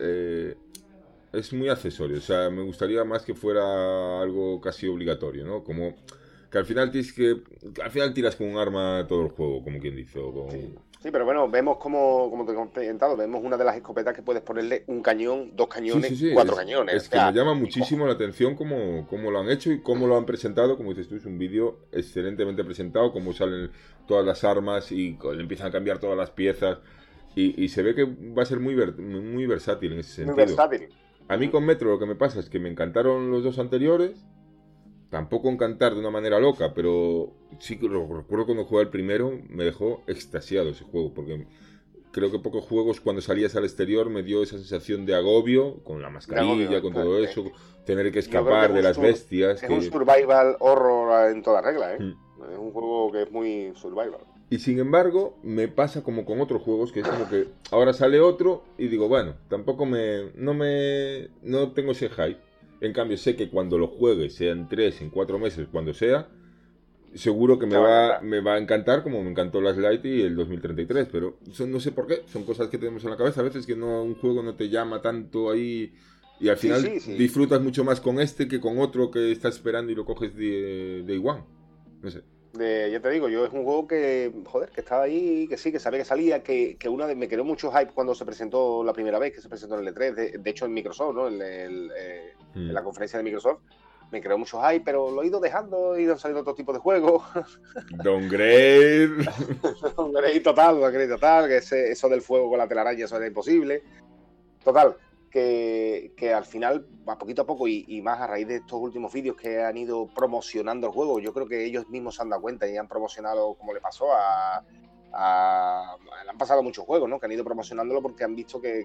es muy accesorio, o sea, me gustaría más que fuera algo casi obligatorio, ¿no? Como que al final tiras con un arma todo el juego, como quien dice. Sí, pero bueno, vemos como te he comentado, vemos una de las escopetas que puedes ponerle 1 cañón, 2 cañones, sí. 4 cañones. Es que me llama muchísimo la atención cómo lo han hecho y cómo lo han presentado. Como dices tú, es un vídeo excelentemente presentado, cómo salen todas las armas y le empiezan a cambiar todas las piezas. Y se ve que va a ser muy versátil en ese sentido. Muy versátil. A mí con Metro lo que me pasa es que me encantaron los 2 anteriores. Tampoco encantar de una manera loca, pero sí que recuerdo cuando jugué el primero, me dejó extasiado ese juego, porque creo que pocos juegos cuando salías al exterior me dio esa sensación de agobio, con la mascarilla, con todo eso, tener que escapar de las bestias. Es un survival horror en toda regla, ¿eh? Es un juego que es muy survival. Y sin embargo, me pasa como con otros juegos, que es como que ahora sale otro y digo, bueno, tampoco no tengo ese hype. En cambio, sé que cuando lo juegue, sea en 3, en 4 meses, cuando sea, seguro que me va a encantar, como me encantó Last Light y el 2033. Pero no sé por qué, son cosas que tenemos en la cabeza. A veces que un juego no te llama tanto ahí y al final disfrutas mucho más con este que con otro que estás esperando y lo coges de igual. No sé. Ya te digo, yo es un juego que estaba ahí, que sí, que sabía que salía, que una vez me creó mucho hype cuando se presentó la primera vez, que se presentó en el E3, de hecho en Microsoft, ¿no? En la conferencia de Microsoft, me creó mucho hype, pero lo he ido dejando, he ido saliendo otro tipo de juegos. Downgrade total, que eso del fuego con la telaraña, eso era imposible. Total. Que al final, a poquito a poco y más a raíz de estos últimos vídeos que han ido promocionando el juego, yo creo que ellos mismos se han dado cuenta y han promocionado, como le pasó le han pasado muchos juegos, ¿no? Que han ido promocionándolo porque han visto que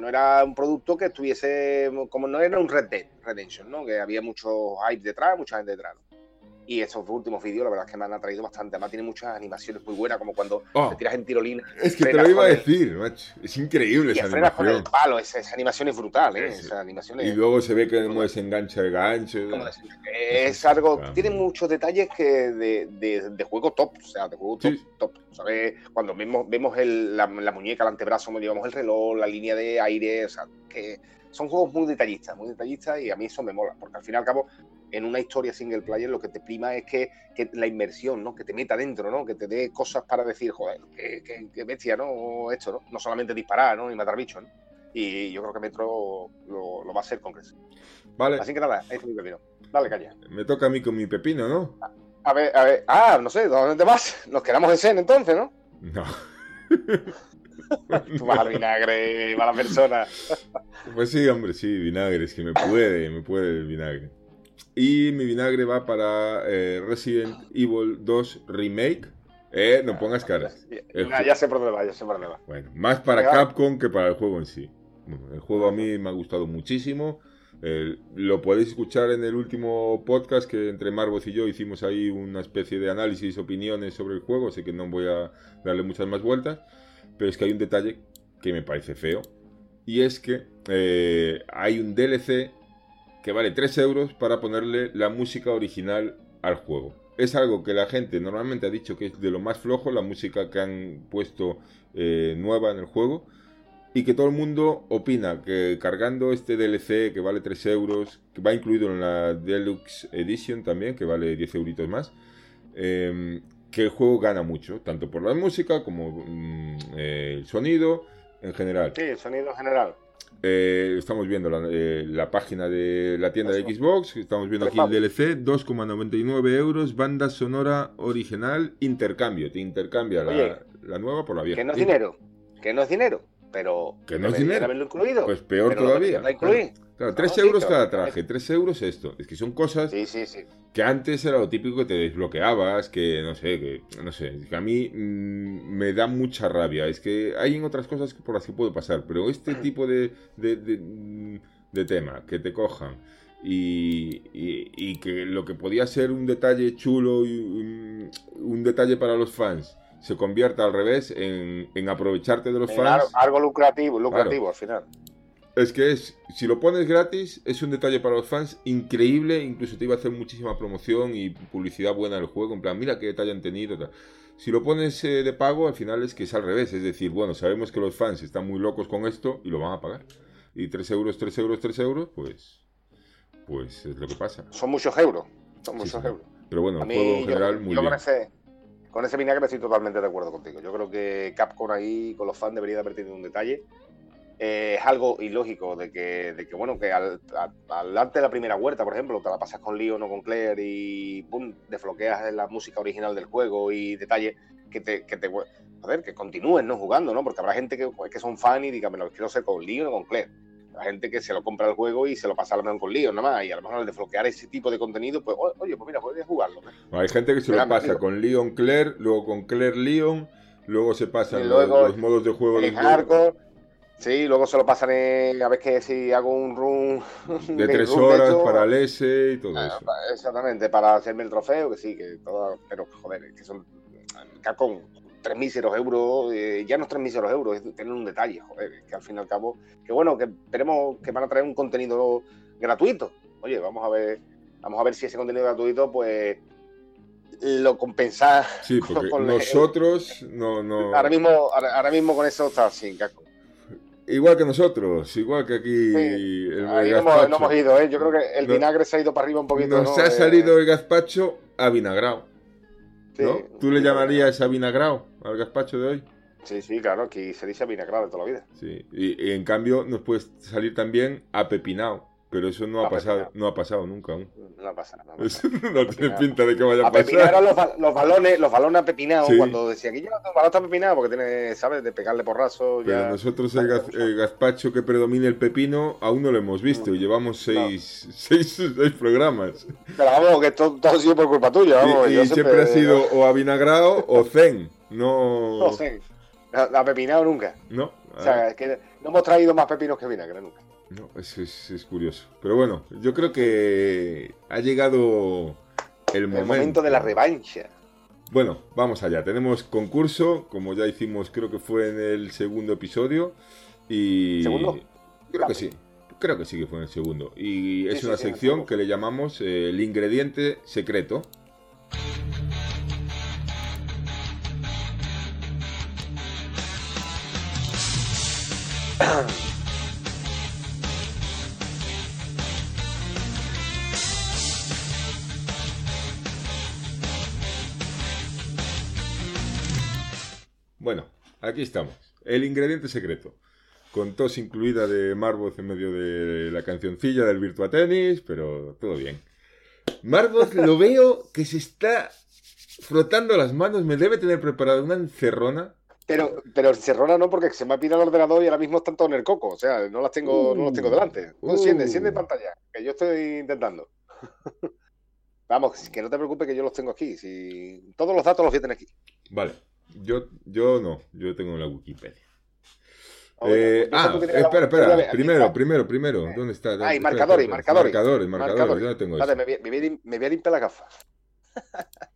no era un producto que estuviese, como no era un Red Dead Redemption, ¿no? Que había mucho hype detrás, mucha gente detrás, ¿no? Y estos últimos vídeos, la verdad es que me han atraído bastante. Además, tiene muchas animaciones muy buenas, como cuando te tiras en tirolina. Es que te lo iba a decir, macho. Es increíble esa animación. Y frenas con el palo. Esa animación es brutal, ¿eh? Sí. Esa animación es... Y luego se ve cómo desengancha el gancho. Es algo... Tiene muchos detalles que de juego top. O sea, de juego top, sí. Top. ¿Sabes? Cuando vemos la muñeca, el antebrazo, llevamos el reloj, la línea de aire. O sea, que son juegos muy detallistas, y a mí eso me mola. Porque al fin y al cabo... En una historia single player lo que te prima es que la inmersión, ¿no? Que te meta dentro, ¿no? Que te dé cosas para decir, joder, qué bestia, ¿no? O esto, ¿no? No solamente disparar, ¿no? Y matar bichos, ¿no? Y yo creo que Metro lo va a hacer con creces. Vale. Así que nada, ahí está mi pepino. Dale, calla. Me toca a mí con mi pepino, ¿no? A ver. Ah, no sé, ¿dónde vas? Nos quedamos en Zen entonces, ¿no? No. Tú vas al vinagre, mala persona. Pues sí, hombre, sí, vinagre. Es que me puede el vinagre. Y mi vinagre va para Resident Evil 2 Remake. No pongas caras. Ya sé por dónde va. Bueno, más para Capcom que para el juego en sí. Bueno, el juego a mí me ha gustado muchísimo. Lo podéis escuchar en el último podcast que entre Marvos y yo hicimos ahí una especie de análisis, opiniones sobre el juego. Así que no voy a darle muchas más vueltas. Pero es que hay un detalle que me parece feo. Y es que hay un DLC... que vale 3 euros para ponerle la música original al juego. Es algo que la gente normalmente ha dicho que es de lo más flojo, la música que han puesto nueva en el juego, y que todo el mundo opina que cargando este DLC que vale 3 euros, que va incluido en la Deluxe Edition también, que vale 10 euritos más, que el juego gana mucho, tanto por la música como el sonido en general. Sí, el sonido en general. Estamos viendo la página de la tienda de Xbox. Estamos viendo aquí el DLC, 2,99 euros, banda sonora original, intercambio. Te intercambia la nueva por la vieja. Que no es dinero, pero... Que no es dinero, haberlo incluido, pues peor todavía. Claro, 3 euros cada traje, 3 euros esto. Es que son cosas que antes era lo típico que te desbloqueabas, que no sé. Es que a mí me da mucha rabia. Es que hay en otras cosas por las que puedo pasar, pero este tipo de tema, que te cojan y que lo que podía ser un detalle chulo y un detalle para los fans, se convierta al revés en aprovecharte de los fans. Algo lucrativo, claro. Al final. Es que si lo pones gratis, es un detalle para los fans increíble, incluso te iba a hacer muchísima promoción y publicidad buena del juego, en plan, mira qué detalle han tenido, tal. Si lo pones de pago, al final es que es al revés, es decir, bueno, sabemos que los fans están muy locos con esto y lo van a pagar. Y 3 euros, pues es lo que pasa. Son muchos euros. Pero bueno, el juego en general muy bien. Con ese vinagre estoy totalmente de acuerdo contigo. Yo creo que Capcom ahí, con los fans, debería de haber tenido un detalle. Es algo ilógico de que bueno, que antes de la primera huerta, por ejemplo, te la pasas con Leon o con Claire y pum, desbloqueas la música original del juego y detalles que continúen, ¿no? Jugando, ¿no? Porque habrá gente que son fan y diga, me lo quiero hacer con Leon o con Claire. La gente que se lo compra el juego y se lo pasa a lo mejor con Leon nada más, y a lo mejor al desbloquear ese tipo de contenido, pues oye, pues mira, puedes jugarlo, ¿no? Hay gente que se lo pasa con Leon Claire, luego con Claire Leon, luego se pasan los modos de juego de hardcore. Sí, luego se lo pasan a ver que si hago un run de 3 horas hecho, para el S y todo eso. Exactamente, para hacerme el trofeo, que sí, que todo, pero joder, es que son Capcom, 3.000 euros, ya no es 3.000 euros, es tener un detalle, joder, es que al fin y al cabo, que bueno, que esperemos que van a traer un contenido gratuito. Oye, vamos a ver si ese contenido gratuito, pues lo compensar. Sí, porque con nosotros no. Ahora mismo con eso está sin Capcom. Igual que nosotros, igual que aquí. Sí, el gazpacho. No hemos ido, ¿eh? Yo creo que el vinagre se ha ido para arriba un poquito. Nos ha salido el gazpacho avinagrado, sí, ¿no? ¿Tú le llamarías avinagrado al gazpacho de hoy? Sí, claro, aquí se dice avinagrado de toda la vida. Sí, y en cambio nos puede salir también apepinado, pero eso no ha pasado nunca aún. No ha pasado. No tiene pinta de que vaya a pasar. Apepinaron los balones apepinados, sí. Cuando decían que yo no tengo balón apepinado porque tiene, ¿sabes? De pegarle porrazo. Pero ya... nosotros el gazpacho que predomina el pepino aún no lo hemos visto. Y llevamos seis programas. Pero vamos, que todo ha sido por culpa tuya. Vamos, y siempre ha sido o avinagrado o zen. No zen. Apepinado nunca. No. O sea, es que no hemos traído más pepinos que vinagre nunca. No, es curioso. Pero bueno, yo creo que ha llegado El momento de la revancha. Bueno, vamos allá. Tenemos concurso, como ya hicimos, creo que fue en el segundo episodio. Y... ¿Segundo? Creo que sí que fue en el segundo. Y sí, es una sección que le llamamos el ingrediente secreto. Bueno, aquí estamos. El ingrediente secreto. Con tos incluida de Marvoz en medio de la cancioncilla del Virtua Tennis, pero todo bien. Marvoz lo veo que se está frotando las manos. Me debe tener preparada una encerrona. Pero encerrona no, porque se me ha pirado el ordenador y ahora mismo están todos en el coco. O sea, no los tengo delante. Enciende pantalla, que yo estoy intentando. Vamos, que no te preocupes, que yo los tengo aquí. Si... Todos los datos los voy a tener aquí. Vale. Yo tengo la Wikipedia. Espera. Primero. ¿Dónde está? Marcadores. Yo no tengo eso. Vale, me voy a limpiar la gafa.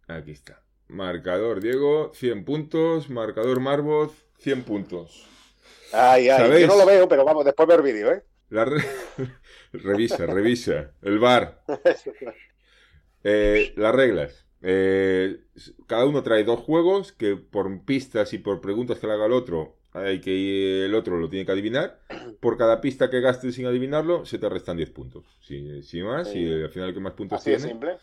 Aquí está. Marcador, Diego, 100 puntos. Marcador, Marvoz, 100 puntos. ¿Sabéis? Yo no lo veo, pero vamos, después ver vídeo, ¿eh? Revisa. El VAR. Las reglas. Cada uno trae dos juegos que por pistas y por preguntas que le haga el otro, el otro lo tiene que adivinar. Por cada pista que gastes sin adivinarlo, se te restan 10 puntos. Si más, y al final el que más puntos tiene, simple.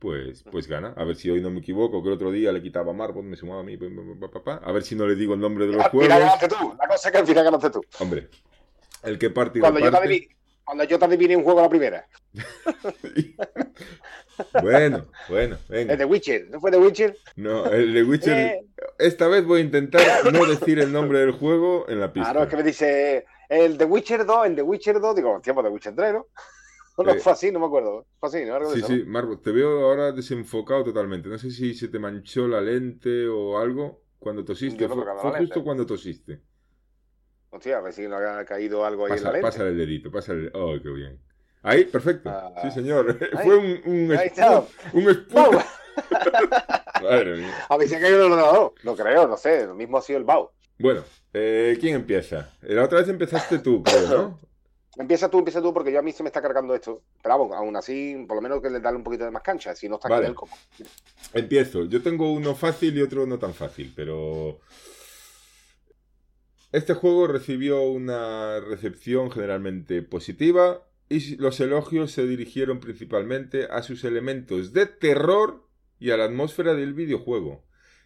Pues gana. A ver si hoy no me equivoco, que el otro día le quitaba a Marvoz, me sumaba a mí. A ver si no le digo el nombre de los juegos. Ganaste tú. La cosa es que al final ganaste tú. Hombre, el que parte cuando yo te adiviné un juego a la primera. Bueno, venga. ¿El de Witcher? ¿No fue The Witcher? No, el de Witcher... Esta vez voy a intentar no decir el nombre del juego en la pista. Claro, es que me dice... El de Witcher 2... Digo, tiempo de Witcher 3, ¿no? No, fue así, no me acuerdo. Fue así, ¿no? Algo de eso, ¿no? Sí, Marvoz, te veo ahora desenfocado totalmente. No sé si se te manchó la lente o algo cuando tosiste. Fue justo cuando tosiste. Hostia, a ver si no ha caído algo ahí en la lente. Pásale el dedito, ¡Oh, qué bien! Ahí, perfecto. Sí, señor. Ahí. Fue un espuma. Madre mía. A mí se ha caído el ordenador. No creo, no sé. Lo mismo ha sido el BAO. Bueno, ¿quién empieza? La otra vez empezaste tú, creo, ¿no? Empieza tú, porque yo a mí se me está cargando esto. Pero vamos, aún así, por lo menos que le dale un poquito de más cancha. Si no está vale. Aquí en el coco. Empiezo. Yo tengo uno fácil y otro no tan fácil, pero... Este juego recibió una recepción generalmente positiva y los elogios se dirigieron principalmente a sus elementos de terror y a la atmósfera del videojuego,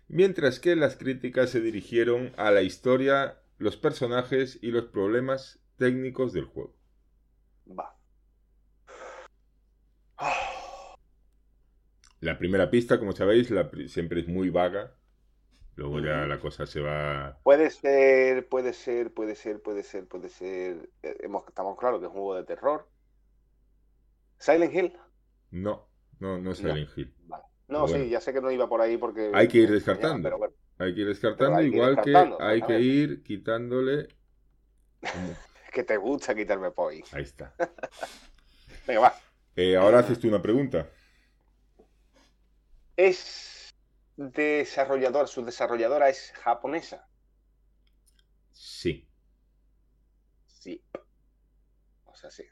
mientras que las críticas se dirigieron a la historia, los personajes y los problemas técnicos del juego. Va. La primera pista, como sabéis, siempre es muy vaga. Luego ya la cosa se va... Puede ser... Estamos claros que es un juego de terror. ¿Silent Hill? No es Silent Hill. Vale. Bueno. Sí, ya sé que no iba por ahí porque... Hay que ir descartando. Pero bueno. Hay que ir quitándole... Es que te gusta quitarme poi. Ahí está. Venga, va. Ahora haces tú una pregunta. Su desarrolladora es japonesa. Sí. O sea, sí.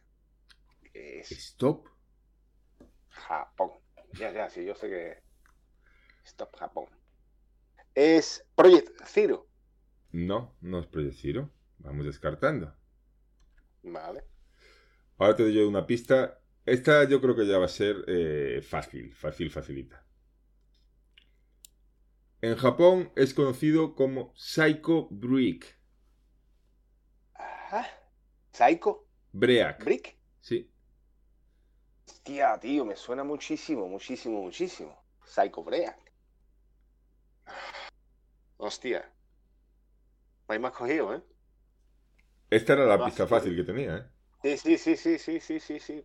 Stop Japón. Ya, sí, yo sé que... Stop Japón. ¿Es Project Zero? No es Project Zero. Vamos descartando. Vale. Ahora te doy yo una pista. Esta yo creo que ya va a ser facilita. En Japón es conocido como Psycho Break. Ajá. ¿Psycho? Break. ¿Brick? Sí. Hostia, tío, me suena muchísimo. Psycho Break. Hostia. No hay más cogido, ¿eh? Esta era la pista fácil que tenía, ¿eh? Sí.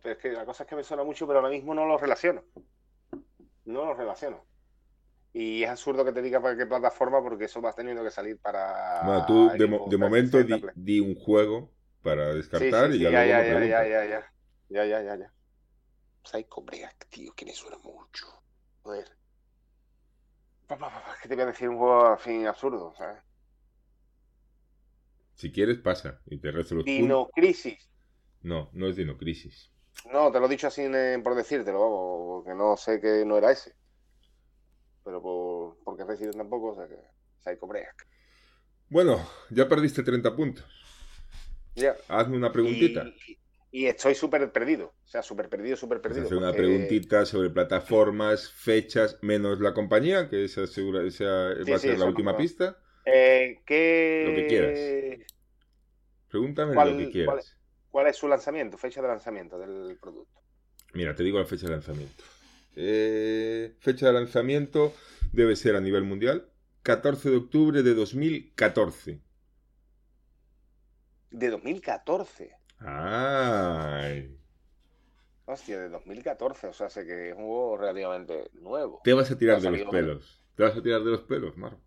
Pero es que la cosa es que me suena mucho, pero ahora mismo no lo relaciono. Y es absurdo que te diga para qué plataforma, porque eso vas teniendo que salir para... Bueno, tú de momento di un juego para descartar y ya. Psycho Break, tío, que me suena mucho. Joder. Es que te voy a decir un juego así absurdo, ¿sabes? Si quieres, pasa y te rezo los puntos. Dino Crisis. No, no es Dino Crisis. No, te lo he dicho así por decírtelo, vamos, porque no sé que no era ese. Pero porque Resident tampoco, o sea que Psycho Break. Bueno, ya perdiste 30 puntos. Ya. Hazme una preguntita. Y estoy súper perdido. O sea, súper perdido. Hacer una preguntita sobre plataformas, fechas, menos la compañía, que esa va a ser la última pista. ¿Qué? Lo que quieras. Pregúntame lo que quieras. ¿Cuál es su lanzamiento? Fecha de lanzamiento del producto. Mira, te digo la fecha de lanzamiento. Fecha de lanzamiento debe ser a nivel mundial. 14 de octubre de 2014. ¿De 2014? ¡Ay! Hostia, de 2014, o sea, sé que es un juego relativamente nuevo. Te vas a tirar de los pelos. Te vas a tirar de los pelos, Maro.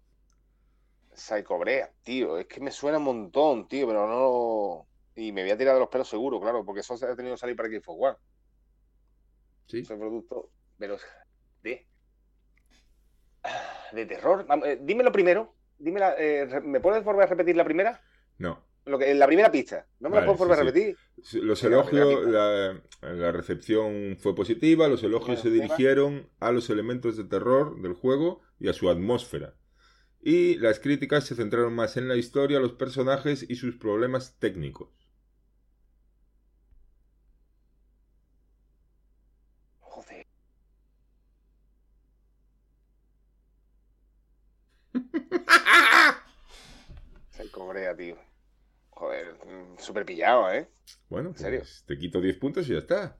Psycho Break, tío. Es que me suena un montón, tío, pero no... Y me voy a tirar de los pelos seguro, claro, porque eso ha tenido que salir para Game Pass. Wow. Sí. Ese producto, pero... De terror. Dímelo primero. ¿Me puedes volver a repetir la primera? No. La primera pista. No me la puedo volver a repetir. Los elogios, la recepción fue positiva. Los elogios se dirigieron a los elementos de terror del juego y a su atmósfera. Y las críticas se centraron más en la historia, los personajes y sus problemas técnicos. Joder. Se cobrea, tío. Joder, súper pillado, ¿eh? Bueno, ¿en serio? Pues te quito 10 puntos y ya está.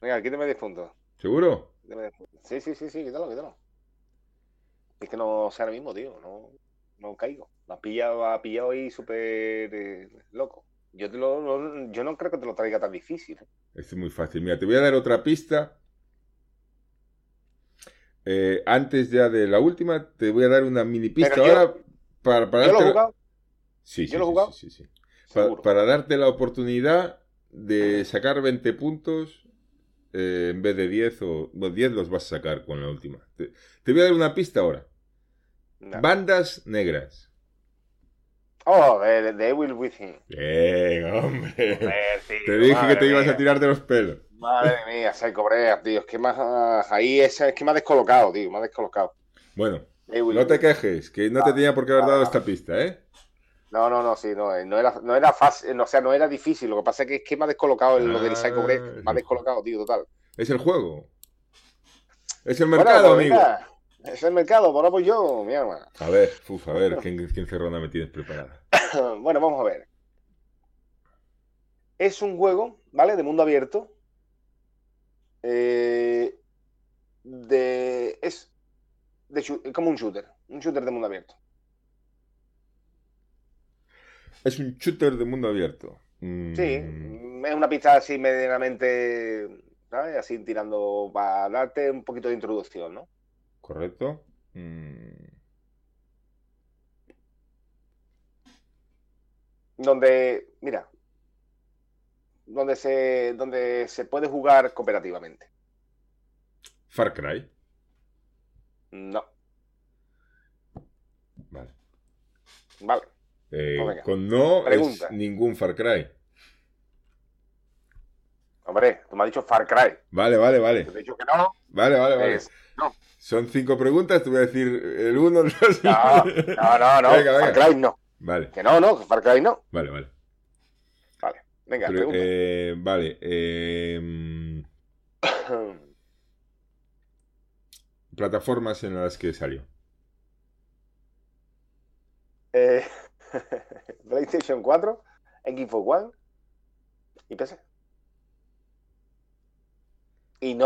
Venga, quítame 10 puntos. ¿Seguro? Sí, quítalo. Es que no sé ahora mismo, tío, no caigo. Me has pillado, ahí súper loco. Yo no creo que te lo traiga tan difícil. Es muy fácil. Mira, te voy a dar otra pista. Antes ya de la última, te voy a dar una mini pista. Pero ahora, para ¿yo darte... lo he jugado? Sí, lo he jugado. Sí. Para darte la oportunidad de sacar 20 puntos... en vez de 10 o... Bueno, 10 los vas a sacar con la última. Te voy a dar una pista ahora. No. Bandas negras. Oh, The Evil Within. Bien, hombre. Tío, te dije que te ibas a tirar de los pelos. Madre mía, Psycho Break, tío. Es que más... Ahí es que me ha descolocado, tío. Bueno, no te quejes, que no te tenía por qué haber dado esta pista, ¿eh? No, sí, no era fácil, o sea, no era difícil, lo que pasa es que me ha descolocado lo del Psycho Break, me ha descolocado, tío, total. Es el juego. Es el mercado, bueno, amigo. Es el mercado, por ahora yo, mi hermano. A ver, ¿qué encerrona me tienes preparada? Bueno, vamos a ver. Es un juego, ¿vale? De mundo abierto. Como un shooter de mundo abierto. Es un shooter de mundo abierto. Sí, es una pista así medianamente, ¿sabes? Así tirando para darte un poquito de introducción, ¿no? Correcto. Donde se puede jugar cooperativamente. Far Cry. No. Vale. Con no pregunta. Es ningún Far Cry. Hombre, tú me has dicho Far Cry. Vale. Te he dicho que no. Vale. No. Son 5 preguntas, te voy a decir el 1. No. Venga. Far Cry no. Vale. Que no, Far Cry no. Vale. Vale, venga, pregunta. Vale. Plataformas en las que salió. PlayStation 4, Xbox One y PC. Y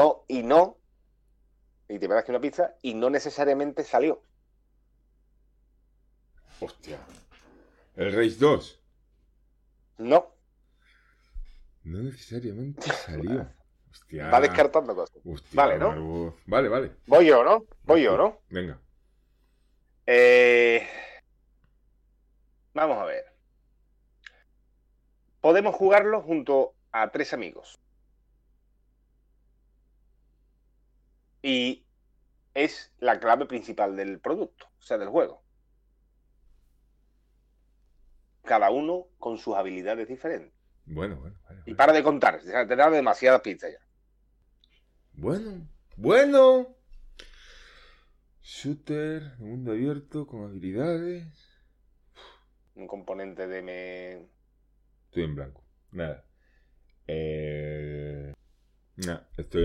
te verás que una pizza y no necesariamente salió. Hostia. ¿El Rage 2? No. No necesariamente salió. Hostia. Va descartando cosas. Hostia, vale, ¿no? Marbo. Vale. Voy yo, ¿no? Venga. Vamos a ver. Podemos jugarlo junto a 3 amigos. Y es la clave principal del producto, o sea, del juego. Cada uno con sus habilidades diferentes. Bueno. Y para de contar, te da demasiadas pistas ya. Bueno. Shooter, mundo abierto, con habilidades. Un componente de me... Estoy en blanco. Nada. Estoy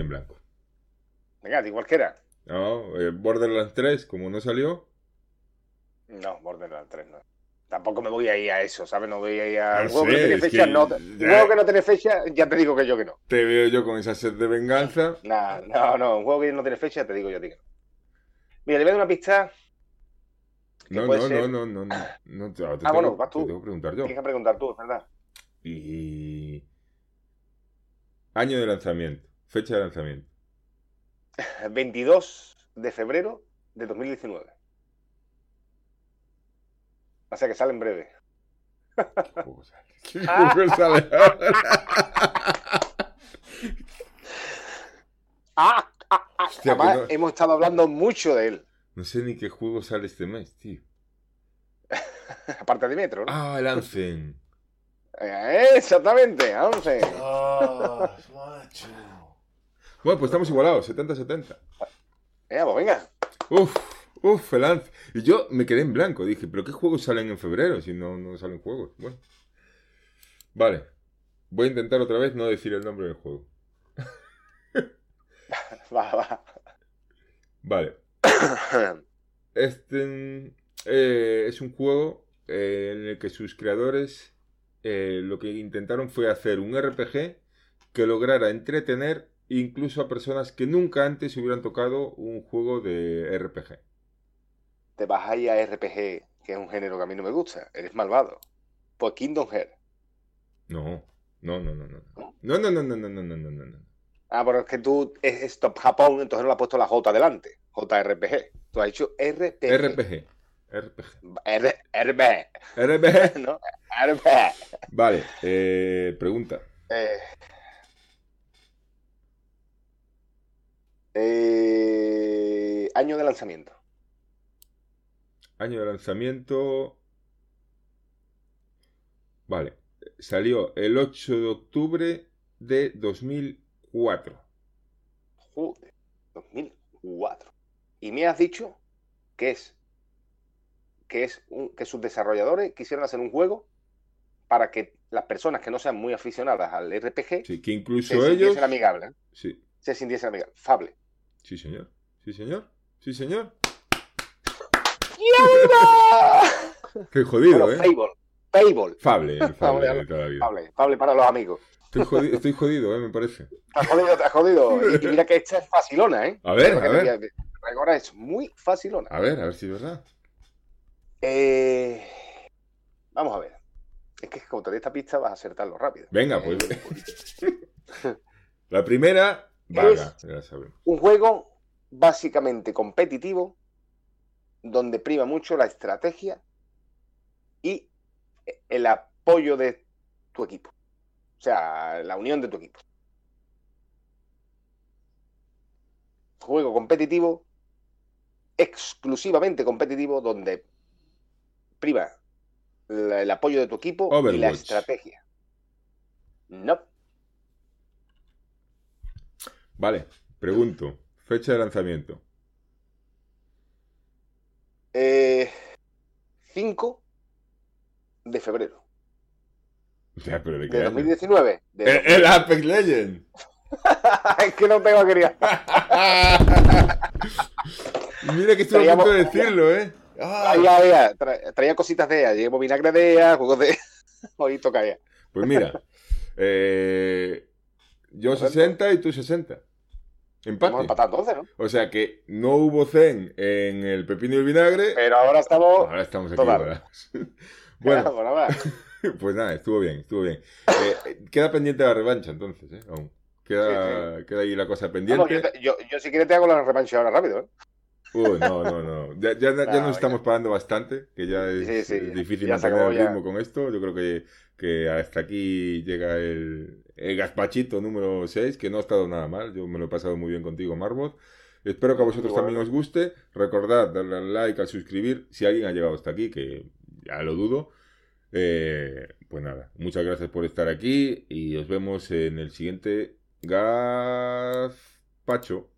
en blanco. Venga, di cualquiera. No, Borderlands 3, como no salió. No, Borderlands 3 no. Tampoco me voy a ir a eso, ¿sabes? No voy a ir a... No sé, que no fecha, que... No, un juego que no tiene fecha, ya te digo que yo que no. Te veo yo con esa sed de venganza. No, un juego que no tiene fecha, te digo yo que no. Mira, le voy a dar una pista... No. Bueno, vas tú. Te tengo que preguntar yo. Tienes que preguntar tú, es verdad. Y... Año de lanzamiento, fecha de lanzamiento. 22 de febrero de 2019. O sea que sale en breve. ¿Qué sale? Hostia, además, no... hemos estado hablando mucho de él. No sé ni qué juego sale este mes, tío. Aparte de Metro, ¿no? Ah, el Anthem. Exactamente, Anthem. Oh, macho. Bueno, pues estamos igualados, 70-70. Pues venga. Uf, el Anthem. Y yo me quedé en blanco, dije, ¿pero qué juegos salen en febrero si no salen juegos? Bueno. Vale. Voy a intentar otra vez no decir el nombre del juego. Va. Vale. Este es un juego en el que sus creadores lo que intentaron fue hacer un RPG que lograra entretener incluso a personas que nunca antes hubieran tocado un juego de RPG. Te vas ahí a RPG, que es un género que a mí no me gusta, eres malvado. Pues Kingdom Hearts. No. Ah, pero es que tú es Top Japón, entonces no le has puesto la J delante. JRPG. Tú has dicho RPG. No, RPG. Vale, pregunta. Año de lanzamiento. Año de lanzamiento. Vale. Salió el 8 de octubre de 2004. Joder, 2004. Y me has dicho que sus desarrolladores quisieron hacer un juego para que las personas que no sean muy aficionadas al RPG, sí, que incluso ellos sintiesen amigables. Sí. Se sintiesen amigables. Fable. Sí, señor. Qué jodido, bueno, Fable. Fable toda la vida. Fable para los amigos. Estoy jodido, me parece. Estás jodido. Y mira que esta es facilona, ¿eh? A ver. Record es muy facilona. A ver si es verdad. Vamos a ver. Es que como te doy esta pista vas a acertarlo rápido. Venga, pues. La primera, vaga. Un juego básicamente competitivo donde prima mucho la estrategia y el apoyo de tu equipo. O sea, la unión de tu equipo. Juego competitivo, exclusivamente competitivo, donde priva el apoyo de tu equipo. Overwatch. Y la estrategia. No. Vale, pregunto. Fecha de lanzamiento. 5 de febrero. Ya, pero ¿de 2019? El Apex Legends. Es que no tengo querido. Mira que estuve a punto de decirlo, ¿eh? Traía cositas de ella. Llevo vinagre de ella, juegos de... Hoy toca ella. Pues mira, yo 60 y tú 60. Empate. Vamos a empatar 12, ¿no? O sea que no hubo zen en el pepino y el vinagre. Pero ahora estamos aquí. Bueno, pues nada, estuvo bien. Queda pendiente la revancha entonces, ¿eh? Aún. Queda. Queda ahí la cosa pendiente. Vamos, yo si quieres te hago la revancha ahora rápido, ¿eh? No. Ya nos estamos parando bastante, que ya es difícil mantener el ritmo con esto. Yo creo que hasta aquí llega el gazpachito número 6, que no ha estado nada mal. Yo me lo he pasado muy bien contigo, Marbot. Espero que a vosotros también os guste. Recordad darle al like, al suscribir. Si alguien ha llegado hasta aquí, que ya lo dudo, pues nada, muchas gracias por estar aquí y os vemos en el siguiente gazpacho.